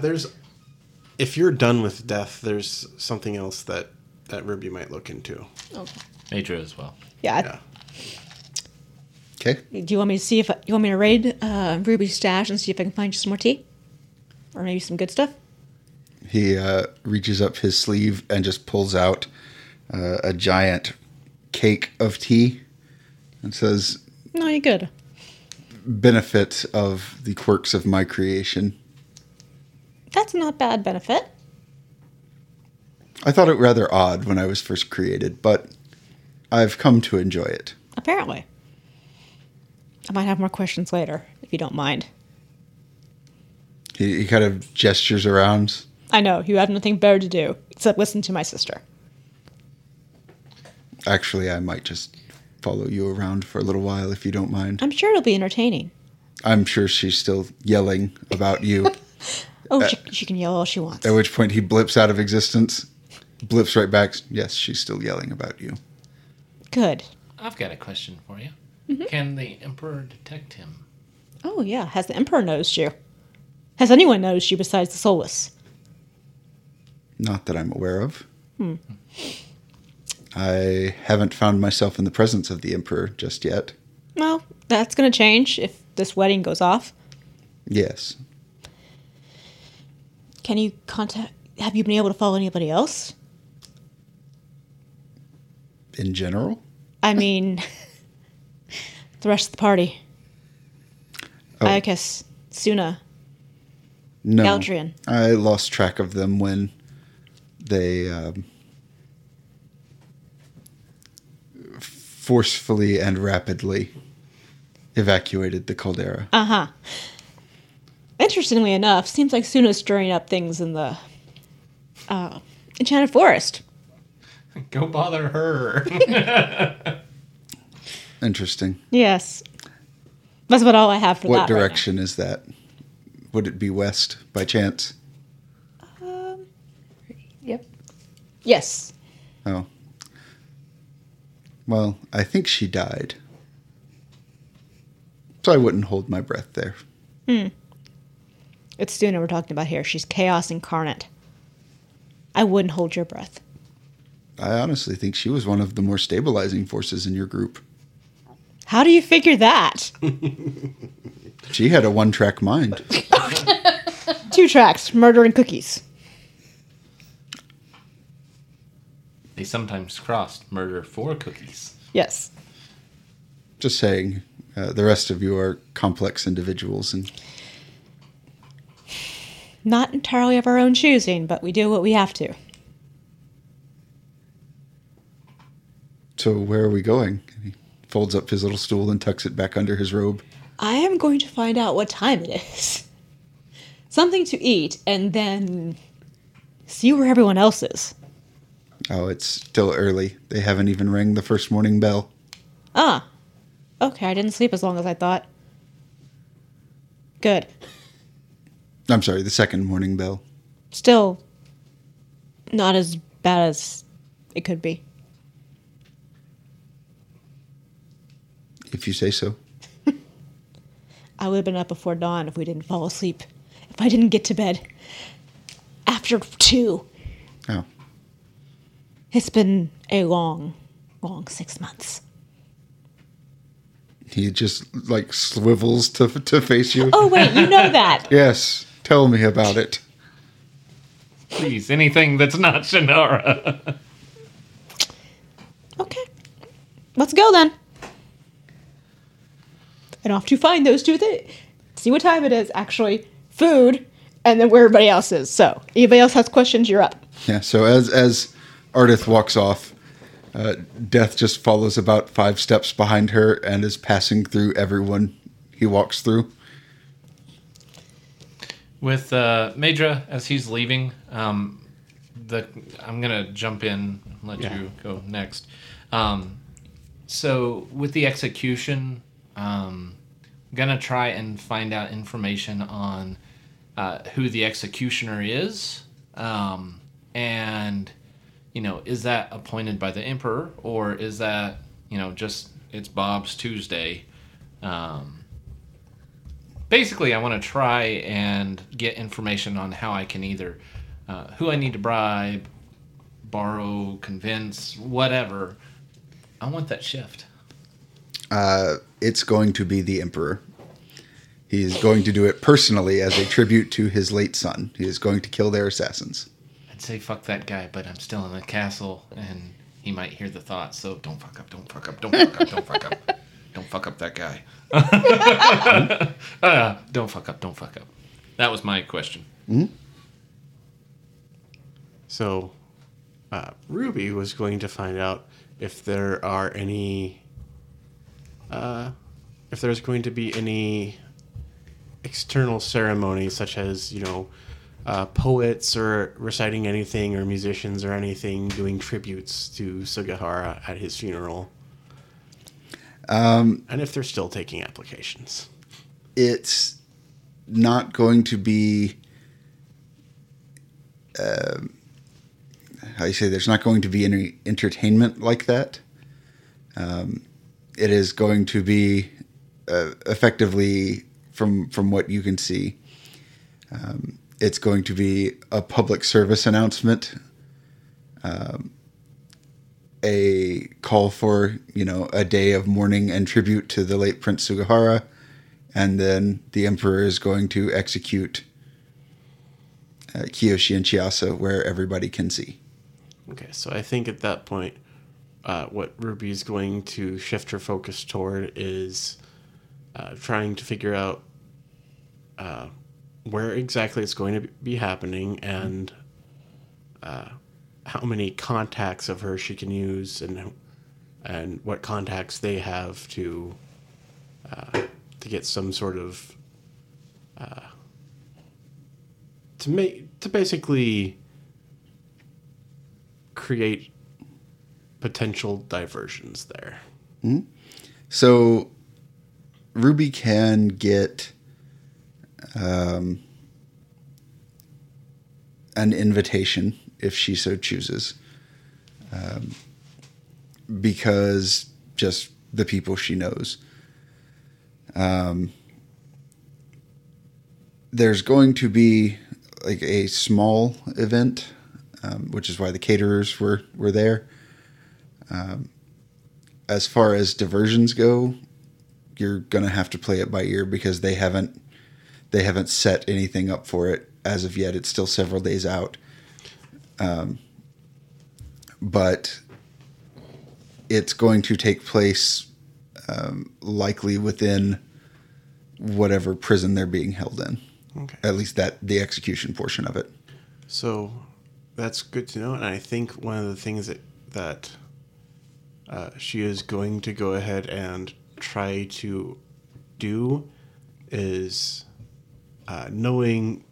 if you're done with death, there's something else that Ruby might look into. Okay. Maedra as well. Yeah. Okay. Do you want me to raid Ruby's stash and see if I can find you some more tea? Or maybe some good stuff? He reaches up his sleeve and just pulls out a giant cake of tea and says... No, you're good. Benefit of the quirks of my creation. That's not bad benefit. I thought it rather odd when I was first created, but I've come to enjoy it. Apparently. I might have more questions later, if you don't mind. He kind of gestures around. I know. You have nothing better to do except listen to my sister. Actually, I might just follow you around for a little while, if you don't mind. I'm sure it'll be entertaining. I'm sure she's still yelling about you. Oh, she can yell all she wants. At which point he blips out of existence. Blips right back. Yes, she's still yelling about you. Good. I've got a question for you. Mm-hmm. Can the Emperor detect him? Oh, yeah. Has the Emperor noticed you? Has anyone noticed you besides the Soulless? Not that I'm aware of. I haven't found myself in the presence of the Emperor just yet. Well, that's going to change if this wedding goes off. Yes. Can you have you been able to follow anybody else? In general? I mean, the rest of the party. Oh. I guess Suna. No. Galdrian. I lost track of them when they forcefully and rapidly evacuated the caldera. Uh-huh. Interestingly enough, seems like Suna's stirring up things in the Enchanted Forest. Go bother her. Interesting. Yes. That's about all I have for that. What direction is that? Would it be west, by chance? Yep. Yes. Oh. Well, I think she died. So I wouldn't hold my breath there. It's Suna we're talking about here. She's chaos incarnate. I wouldn't hold your breath. I honestly think she was one of the more stabilizing forces in your group. How do you figure that? She had a one-track mind. 2 tracks, murder and cookies. They sometimes crossed murder for cookies. Yes. Just saying, the rest of you are complex individuals and... Not entirely of our own choosing, but we do what we have to. So where are we going? He folds up his little stool and tucks it back under his robe. I am going to find out what time it is. Something to eat, and then see where everyone else is. Oh, it's still early. They haven't even rang the first morning bell. Ah. Okay, I didn't sleep as long as I thought. Good. I'm sorry, the second morning bell. Still not as bad as it could be. If you say so. I would have been up before dawn if we didn't fall asleep. If I didn't get to bed after 2. Oh. It's been a long, long 6 months. He just, like, swivels to face you. Oh, wait, you know that. Yes. Tell me about it. Please, anything that's not Shannara. Okay. Let's go, then. And off to find those two things. See what time it is, actually. Food, and then where everybody else is. So, anybody else has questions, you're up. Yeah, so as Ardith walks off, Death just follows about 5 steps behind her and is passing through everyone he walks through. With Maedra, as he's leaving, I'm going to jump in and let you go next. So with the execution, I'm going to try and find out information on who the executioner is and... You know, is that appointed by the Emperor, or is that, you know, just it's Bob's Tuesday? Basically, I want to try and get information on how I can either who I need to bribe, borrow, convince, whatever. I want that shift. It's going to be the Emperor. He is going to do it personally as a tribute to his late son. He is going to kill their assassins. Say fuck that guy, but I'm still in the castle and he might hear the thoughts, so don't fuck up that guy. Don't fuck up. That was my question. Mm-hmm. So Ruby was going to find out if there are any if there's going to be any external ceremonies such as, you know, poets or reciting anything or musicians or anything doing tributes to Sugihara at his funeral. And if they're still taking applications. It's not going to be... there's not going to be any entertainment like that. It is going to be effectively, from what you can see... it's going to be a public service announcement, a call for, you know, a day of mourning and tribute to the late Prince Sugihara, and then the Emperor is going to execute Kiyoshi and Chiasa where everybody can see. Okay, so I think at that point, what Ruby's going to shift her focus toward is trying to figure out... where exactly it's going to be happening and how many contacts of her she can use and what contacts they have to get some sort of to basically create potential diversions there. Mm-hmm. So Ruby can get an invitation if she so chooses, because just the people she knows. There's going to be like a small event, which is why the caterers were there. As far as diversions go, you're going to have to play it by ear because they haven't set anything up for it as of yet. It's still several days out. But it's going to take place likely within whatever prison they're being held in. Okay. At least that the execution portion of it. So that's good to know. And I think one of the things that she is going to go ahead and try to do is knowing...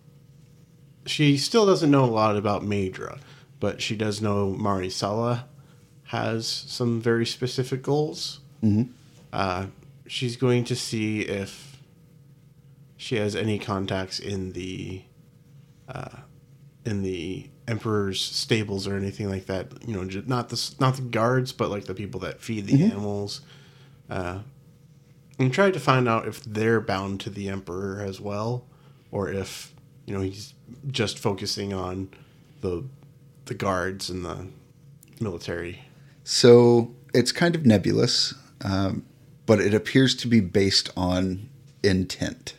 She still doesn't know a lot about Maedra, but she does know Marisala has some very specific goals. Mm-hmm. She's going to see if she has any contacts in the Emperor's stables or anything like that. You know, not the guards, but like the people that feed the mm-hmm. animals. And try to find out if they're bound to the Emperor as well, or if you know he's just focusing on the guards and the military. So it's kind of nebulous, but it appears to be based on intent.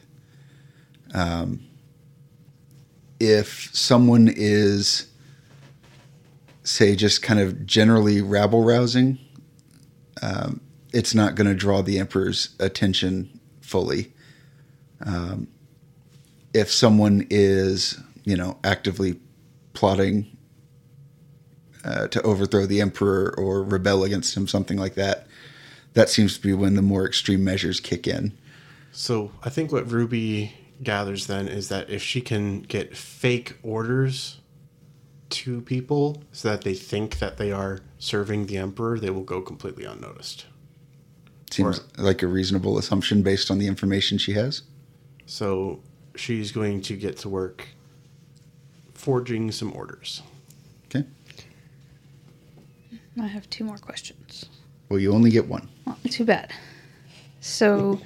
If someone is, say, just kind of generally rabble-rousing, it's not going to draw the Emperor's attention fully. If someone is, you know, actively plotting to overthrow the Emperor or rebel against him, something like that, that seems to be when the more extreme measures kick in. So I think what Ruby gathers then is that if she can get fake orders to people so that they think that they are serving the Emperor, they will go completely unnoticed. Seems like a reasonable assumption based on the information she has. So she's going to get to work forging some orders. Okay. I have two more questions. Well, you only get one. Well, too bad. So...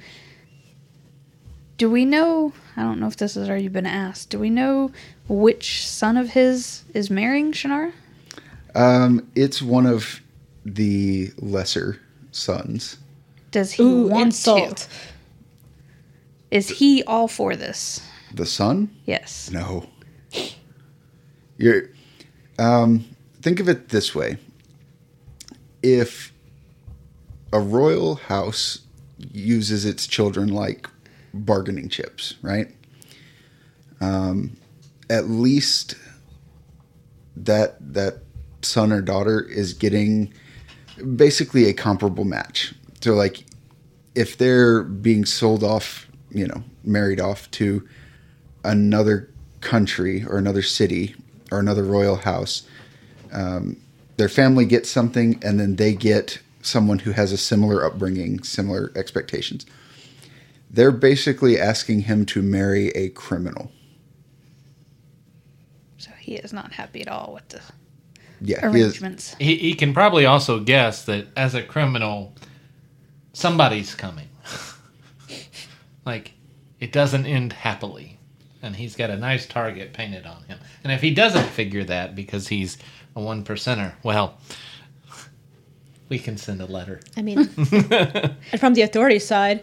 do we know, I don't know if this has already been asked, do we know which son of his is marrying Shannara? It's one of the lesser sons. Does he want insult. To? Is he all for this? The son? Yes. No. You're, think of it this way. If a royal house uses its children like bargaining chips, right? At least that son or daughter is getting basically a comparable match. So, like, if they're being sold off, you know, married off to another country or another city or another royal house, their family gets something, and then they get someone who has a similar upbringing, similar expectations. They're basically asking him to marry a criminal. So he is not happy at all with the arrangements. He can probably also guess that as a criminal, somebody's coming. Like, it doesn't end happily. And he's got a nice target painted on him. And if he doesn't figure that because he's a one percenter, well... we can send a letter. I mean, and from the authority side...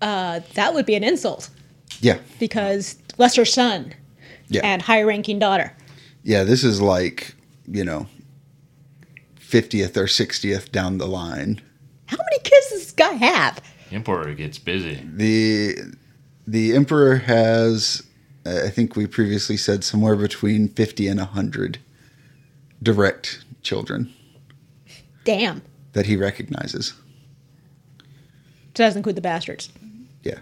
that would be an insult. Yeah. Because lesser son and high-ranking daughter. Yeah, this is like, you know, 50th or 60th down the line. How many kids does this guy have? The Emperor gets busy. The Emperor has, I think we previously said, somewhere between 50 and 100 direct children. Damn. That he recognizes. So that doesn't include the bastards. Yeah.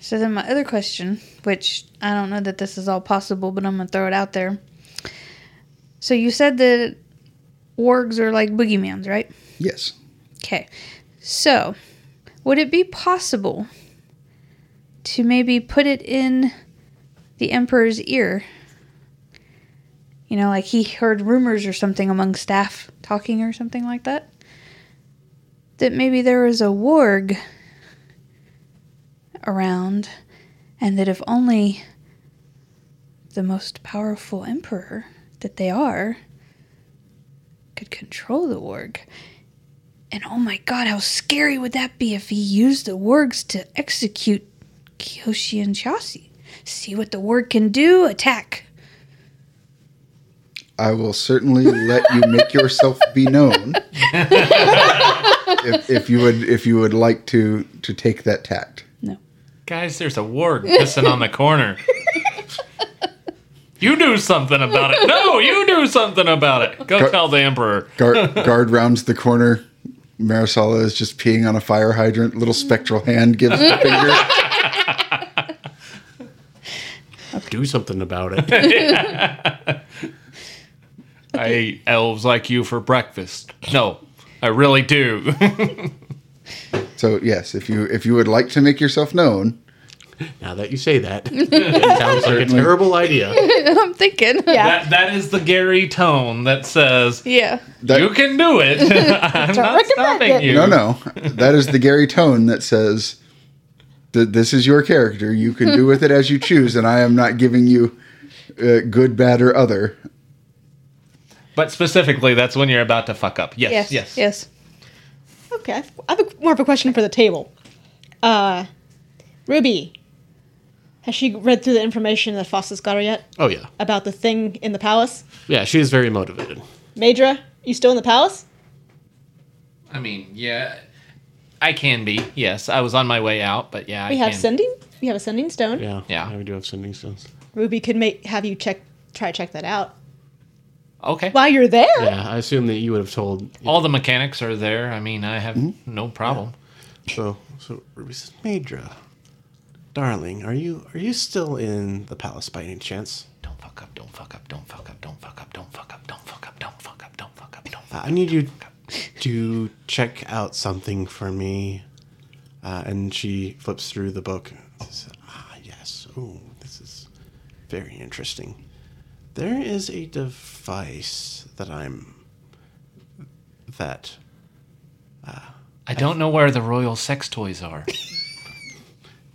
So then my other question, which I don't know that this is all possible, but I'm going to throw it out there. So you said that wargs are like boogeymans, right? Yes. Okay. So would it be possible to maybe put it in the Emperor's ear? You know, like he heard rumors or something among staff talking or something like that? That maybe there was a warg around, and that if only the most powerful Emperor that they are could control the warg. And oh my god, how scary would that be if he used the wargs to execute Kiyoshi and Chiasi? See what the warg can do? Attack! I will certainly let you make yourself be known. If you would like to take that tact. No. guys, there's a wart pissing on the corner. You do something about it. No, you do something about it. Go tell the Emperor. Guard rounds the corner. Marisala is just peeing on a fire hydrant. Little spectral hand gives the finger. Okay. Do something about it. Yeah. I eat elves like you for breakfast. No, I really do. So, yes, if you would like to make yourself known. Now that you say that, it sounds like a terrible idea. I'm thinking. Yeah. That is the Gary tone that says, yeah, you can do it. I'm not stopping you. No. That is the Gary tone that says, this is your character. You can do with it as you choose, and I am not giving you good, bad, or other. But specifically, that's when you're about to fuck up. Yes. Okay, I have more of a question for the table. Ruby, has she read through the information that Fossus got her yet? Oh, yeah. About the thing in the palace? Yeah, she is very motivated. Maedra, you still in the palace? I mean, yeah, I can be, yes. I was on my way out, but yeah, We have a sending stone. Yeah, we do have sending stones. Ruby could have you try to check that out. Okay. While you're there? Yeah, I assume that you would have told... All the mechanics are there. I mean, I have no problem. Yeah. So Ruby says, Maedra, darling, are you still in the palace by any chance? Don't fuck up, don't fuck up, don't fuck up, don't fuck up, don't fuck up, don't fuck up, don't fuck up, don't fuck up, don't fuck up. I need you to check out something for me. And she flips through the book. Says, yes. Oh, this is very interesting. There is a device I don't know where the royal sex toys are.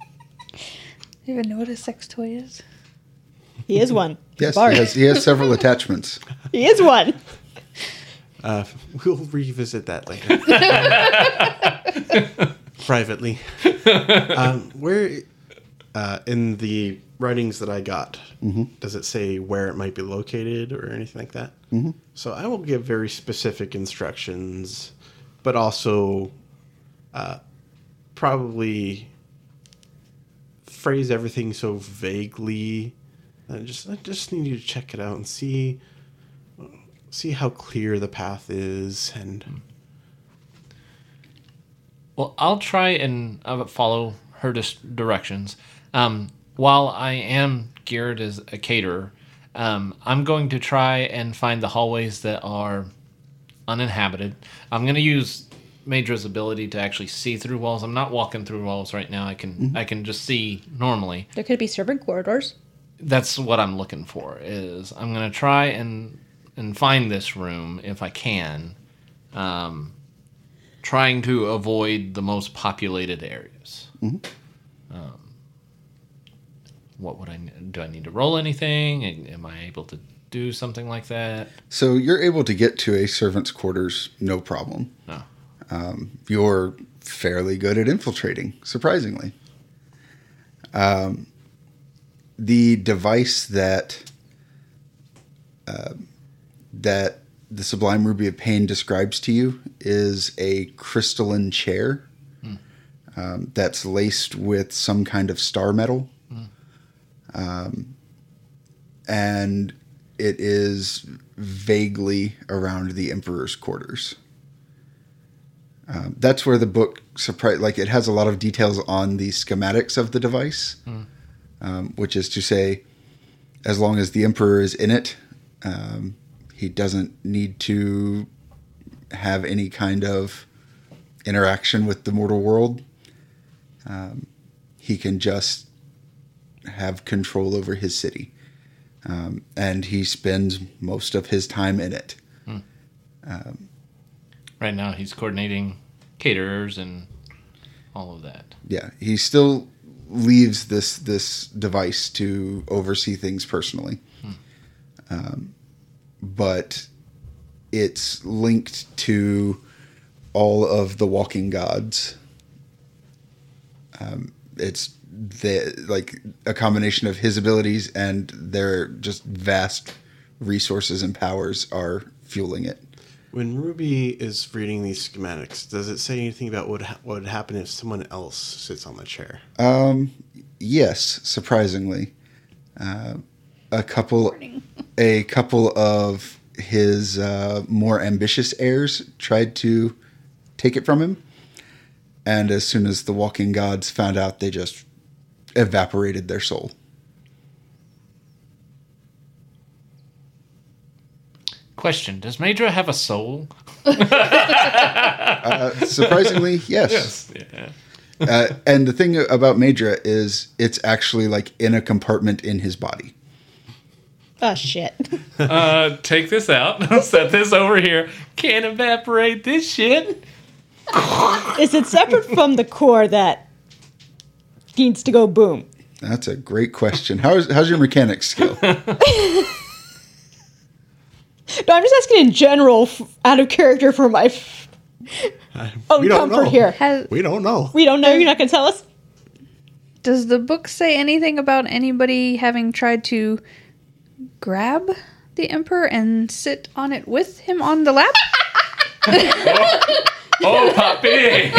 You even know what a sex toy is? He is one. Yes, he has several attachments. He is one. We'll revisit that later. Privately. Where in the writings that I got, does it say where it might be located or anything like that? Mm-hmm. So I will give very specific instructions, but also probably phrase everything so vaguely. I just need you to check it out and see how clear the path is. And well, I'll try and follow her directions. While I am geared as a caterer, I'm going to try and find the hallways that are uninhabited. I'm going to use Maedra's ability to actually see through walls. I'm not walking through walls right now. I can just see normally. There could be servant corridors. That's what I'm looking for. Is I'm going to try and find this room if I can, trying to avoid the most populated areas. Mm-hmm. What would do? I need to roll anything? Am I able to do something like that? So you're able to get to a servant's quarters, no problem. No, you're fairly good at infiltrating, surprisingly. The device that the Sublime Ruby of Pain describes to you is a crystalline chair that's laced with some kind of star metal. And it is vaguely around the Emperor's quarters. That's where the book it has a lot of details on the schematics of the device, which is to say, as long as the Emperor is in it, he doesn't need to have any kind of interaction with the mortal world. He can just have control over his city. And he spends most of his time in it. Right now he's coordinating caterers and all of that. Yeah, he still leaves this device to oversee things personally. But it's linked to all of the walking gods. It's a combination of his abilities and their just vast resources and powers are fueling it. When Ruby is reading these schematics, does it say anything about what would happen if someone else sits on the chair? Yes, surprisingly. A couple of his more ambitious heirs tried to take it from him. And as soon as the walking gods found out, they just evaporated their soul. Question, does Maedra have a soul? Surprisingly, yes. Yes, yeah. And the thing about Maedra is it's actually like in a compartment in his body. Oh, shit. Take this out. Set this over here. Can't evaporate this shit. Is it separate from the core that needs to go boom? That's a great question. How's your mechanics skill? No, I'm just asking in general, out of character for my own comfort here. We don't know. You're not going to tell us? Does the book say anything about anybody having tried to grab the Emperor and sit on it with him on the lap? Oh, Poppy!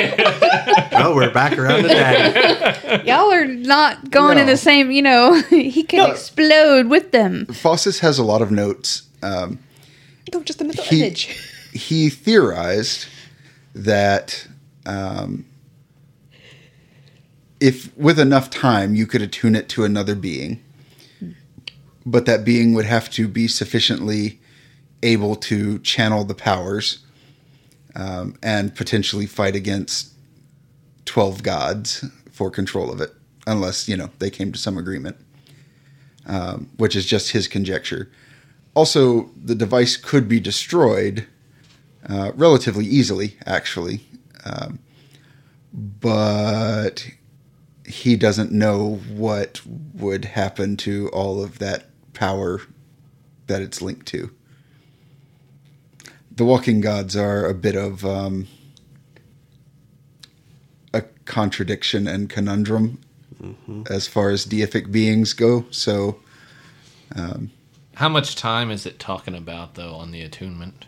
Well, we're back around the day. Y'all are not going in the same, he can explode with them. Fossus has a lot of notes. Just the mental image. He theorized that if with enough time you could attune it to another being, but that being would have to be sufficiently able to channel the powers and potentially fight against 12 gods for control of it, unless, they came to some agreement, which is just his conjecture. Also, the device could be destroyed relatively easily, actually. But he doesn't know what would happen to all of that power that it's linked to. The walking gods are a bit of a contradiction and conundrum as far as deific beings go. So... how much time is it talking about, though, on the attunement?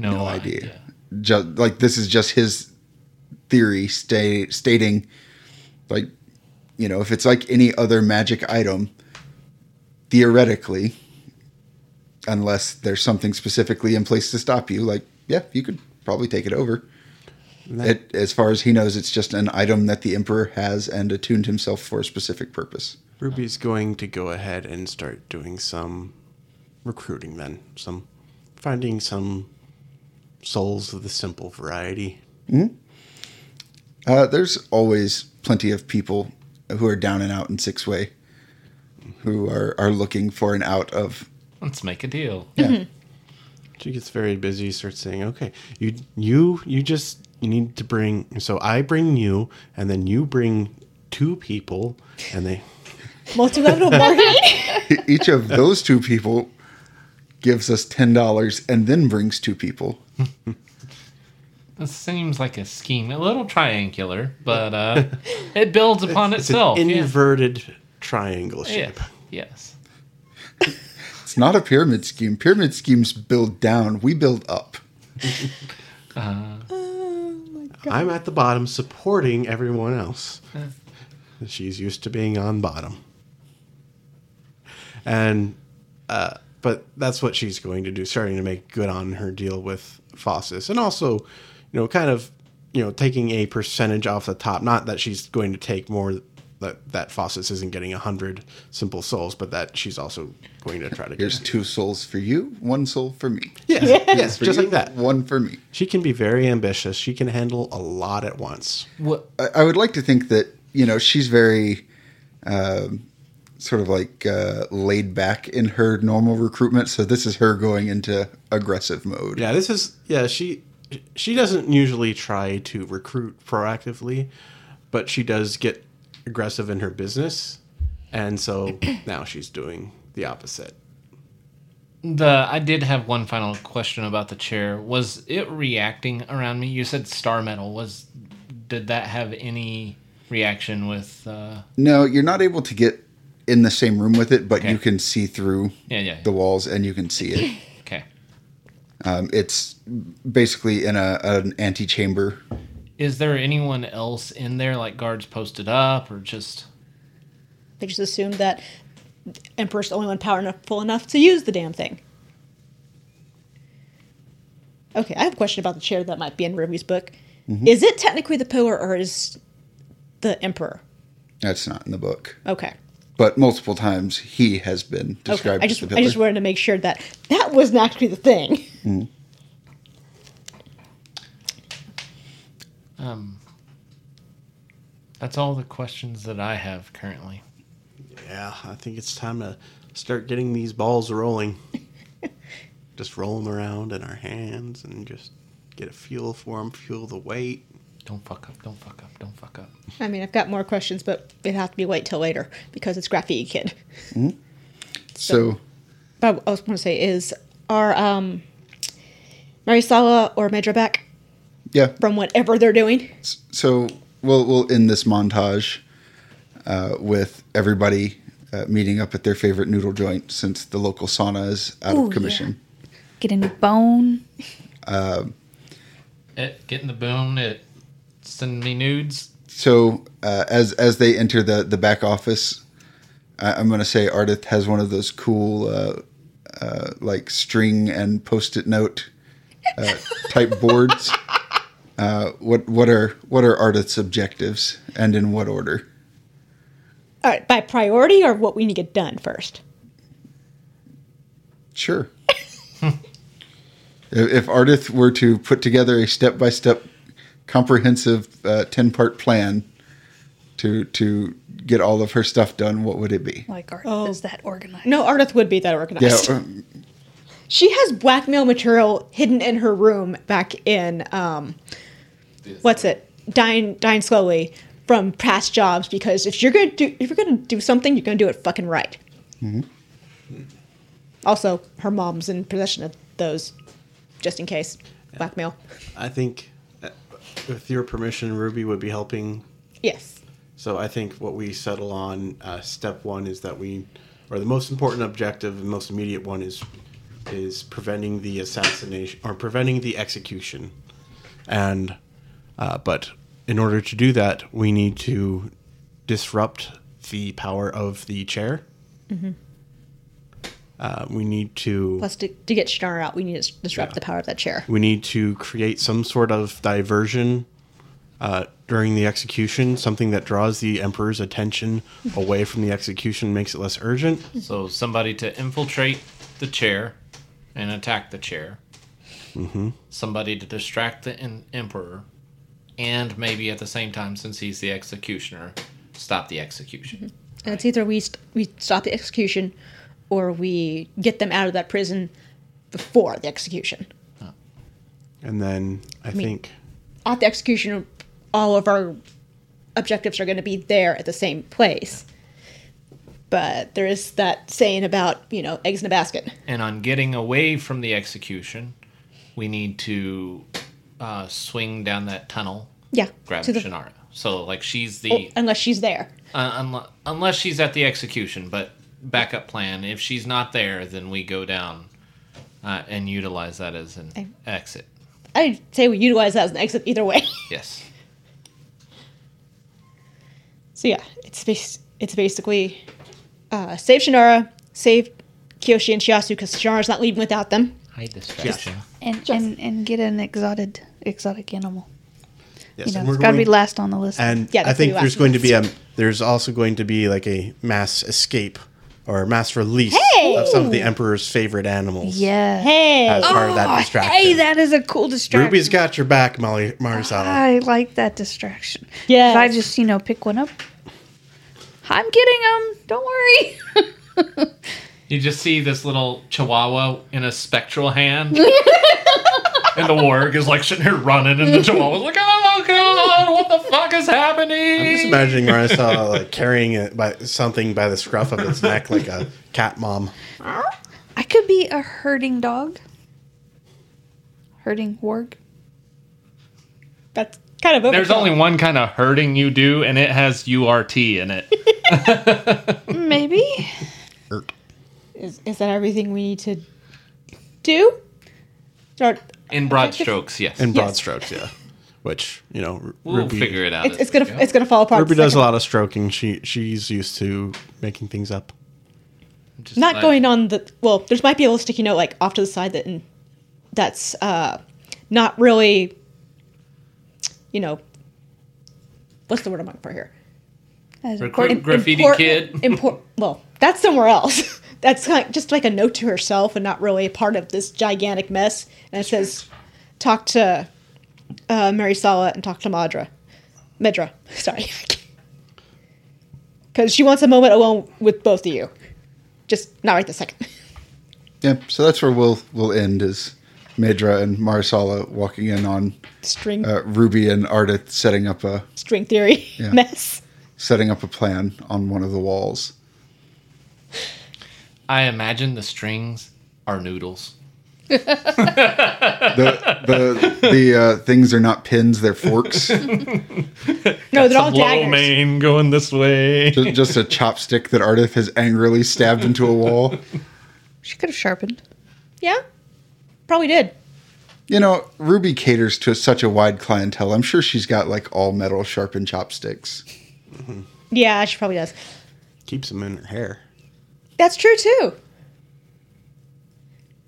No idea. This is just his theory stating, if it's like any other magic item, theoretically, unless there's something specifically in place to stop you, you could probably take it over. As far as he knows, it's just an item that the Emperor has and attuned himself for a specific purpose. Ruby's going to go ahead and start doing some recruiting then. Finding some souls of the simple variety. Mm-hmm. There's always plenty of people who are down and out in Six Way who are looking for an out of... Let's make a deal. Yeah. Mm-hmm. She gets very busy, starts saying, okay, you need to bring... So I bring you, and then you bring two people, and they... Multilateral bargaining. Each of those two people gives us $10 and then brings two people. This seems like a scheme. A little triangular, but it builds upon itself. An inverted triangle shape. Yeah. Yes. It's not a pyramid scheme. Pyramid schemes build down. We build up. Oh my God. I'm at the bottom supporting everyone else. She's used to being on bottom. And, but that's what she's going to do, starting to make good on her deal with Fossus. And also, taking a percentage off the top. Not that she's going to take more, that Fossus isn't getting 100 simple souls, but that she's also going to try to get two souls for you, one soul for me. Yes, just you, like that. One for me. She can be very ambitious. She can handle a lot at once. Well, I would like to think that, she's very... sort of laid back in her normal recruitment. So this is her going into aggressive mode. Yeah, she doesn't usually try to recruit proactively, but she does get aggressive in her business. And so now she's doing the opposite. I did have one final question about the chair. Was it reacting around me? You said star metal. Did that have any reaction with... No, you're not able to get in the same room with it, but you can see through the walls and you can see it. Okay. It's basically in an antechamber. Is there anyone else in there, like guards posted up, or just... They just assumed that the Emperor's the only one powerful enough to use the damn thing. Okay, I have a question about the chair that might be in Ruby's book. Mm-hmm. Is it technically the pillar, or is the Emperor? That's not in the book. Okay. But multiple times he has been described okay. As the pillar. I just wanted to make sure that that wasn't actually the thing. Mm-hmm. That's all the questions that I have currently. Yeah, I think it's time to start getting these balls rolling. Just roll them around in our hands and just get a feel for them, feel the weight. Don't fuck up. I mean, I've got more questions, but it'd have to be wait till later because it's Graffiti Kid. Mm-hmm. So, but I was going to say is, are Marisala or Maedra back? Yeah. From whatever they're doing. So we'll end this montage with everybody meeting up at their favorite noodle joint since the local sauna is out of commission. Yeah. Get a new bone. Getting the bone. It sending me nudes. So as they enter the back office, I'm going to say Ardith has one of those cool like string and post-it note type boards. What are Ardith's objectives, and in what order? All right, by priority or what we need to get done first? Sure. If Ardith were to put together a step-by-step comprehensive 10-part plan to get all of her stuff done, what would it be? Like Ardith is that organized? No, Ardith would be that organized. Yeah, she has blackmail material hidden in her room back in... Dine Slowly from past jobs, because if you're gonna do something, you're gonna do it fucking right. Mm-hmm. Also, her mom's in possession of those, just in case blackmail. I think, with your permission, Ruby would be helping. Yes. So I think what we settle on step one is that the most important objective and most immediate one is preventing the assassination or preventing the execution, and. But in order to do that, we need to disrupt the power of the chair. Mm-hmm. We need to... Plus, to get Shannara out, we need to disrupt the power of that chair. We need to create some sort of diversion during the execution, something that draws the Emperor's attention away from the execution, makes it less urgent. So somebody to infiltrate the chair and attack the chair. Mm-hmm. Somebody to distract the Emperor. And maybe at the same time, since he's the executioner, stop the execution. Mm-hmm. Right. And it's either we stop the execution or we get them out of that prison before the execution. Oh. And then I think... At the execution, all of our objectives are going to be there at the same place. But there is that saying about, eggs in a basket. And on getting away from the execution, we need to... swing down that tunnel. Yeah. Grab Shannara. So, she's the... Oh, unless she's there. Unless she's at the execution, but backup plan. If she's not there, then we go down and utilize that as an exit. I'd say we utilize that as an exit either way. Yes. So, yeah. It's basically save Shannara, save Kiyoshi and Chiasa, because Shannara's not leaving without them. Hide this distraction. And get an exotic animal. Yes, it's got to be last on the list. And I think there's also going to be a mass escape or mass release of some of the Emperor's favorite animals. Yeah, as part of that distraction. Hey, that is a cool distraction. Ruby's got your back, Marisala. I like that distraction. Yeah, if I just pick one up. I'm kidding them. Don't worry. You just see this little chihuahua in a spectral hand. And the warg is sitting here running, and the chihuahua's oh God, what the fuck is happening? I'm just imagining Marisala carrying it by something by the scruff of its neck like a cat mom. I could be a herding dog. Herding warg. That's kind of overkill. There's only one kind of herding you do, and it has URT in it. Maybe. Is that everything we need to do? In broad strokes, yes. In broad strokes, yeah. Which, you know, we'll Ruby, figure it out. It's gonna fall apart. Ruby does a lot of stroking. She's used to making things up. Just not like, going on the well. There might be a little sticky note like off to the side that's not really, you know, what's the word I'm looking for here? Graffiti kid. Well, that's somewhere else. That's like, just like a note to herself and not really a part of this gigantic mess. And it says, talk to Marisala and talk to Maedra. Sorry. Because she wants a moment alone with both of you. Just not right this second. Yeah, so that's where we'll end is Maedra and Marisala walking in on string Ruby and Ardith setting up a... string theory mess. Setting up a plan on one of the walls. I imagine the strings are noodles. The things are not pins, they're forks. No, they're all daggers. Low main going this way. Just a chopstick that Ardith has angrily stabbed into a wall. She could have sharpened. Yeah, probably did. You know, Ruby caters to such a wide clientele. I'm sure she's got like all metal sharpened chopsticks. Mm-hmm. Yeah, she probably does. Keeps them in her hair. That's true too.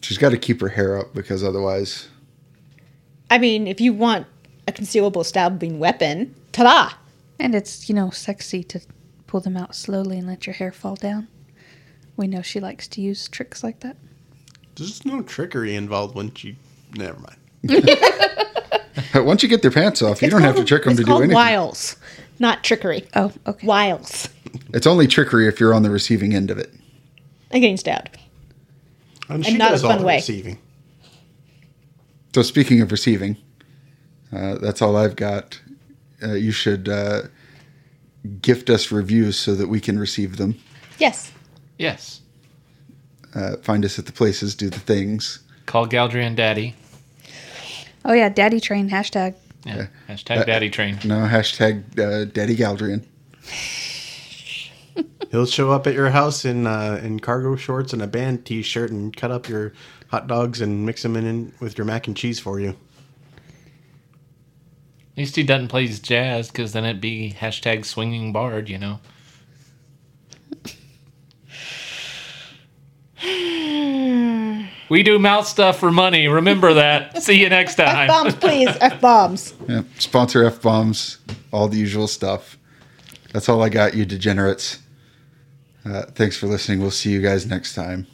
She's got to keep her hair up because otherwise. I mean, if you want a concealable stabbing weapon, ta-da! And it's, you know, sexy to pull them out slowly and let your hair fall down. We know she likes to use tricks like that. There's no trickery involved once you... Never mind. Once you get their pants off, you don't have to trick them to do anything. It's called wiles, not trickery. Oh, okay. Wiles. It's only trickery if you're on the receiving end of it. I'm getting stabbed. And she not does a fun all the way. Receiving. So speaking of receiving, that's all I've got. You should gift us reviews so that we can receive them. Yes. Yes. Find us at the places, do the things. Call Galdrian Daddy. Oh, yeah, Daddy Train, hashtag. Yeah, hashtag Daddy Train. No, hashtag Daddy Galdrian. He'll show up at your house in cargo shorts and a band t-shirt and cut up your hot dogs and mix them in with your mac and cheese for you. At least he doesn't play jazz, because then it'd be hashtag swinging bard, you know. We do mouth stuff for money. Remember that. See you next time. F-bombs, please. F-bombs. Yeah, sponsor F-bombs. All the usual stuff. That's all I got, you degenerates. Thanks for listening. We'll see you guys next time.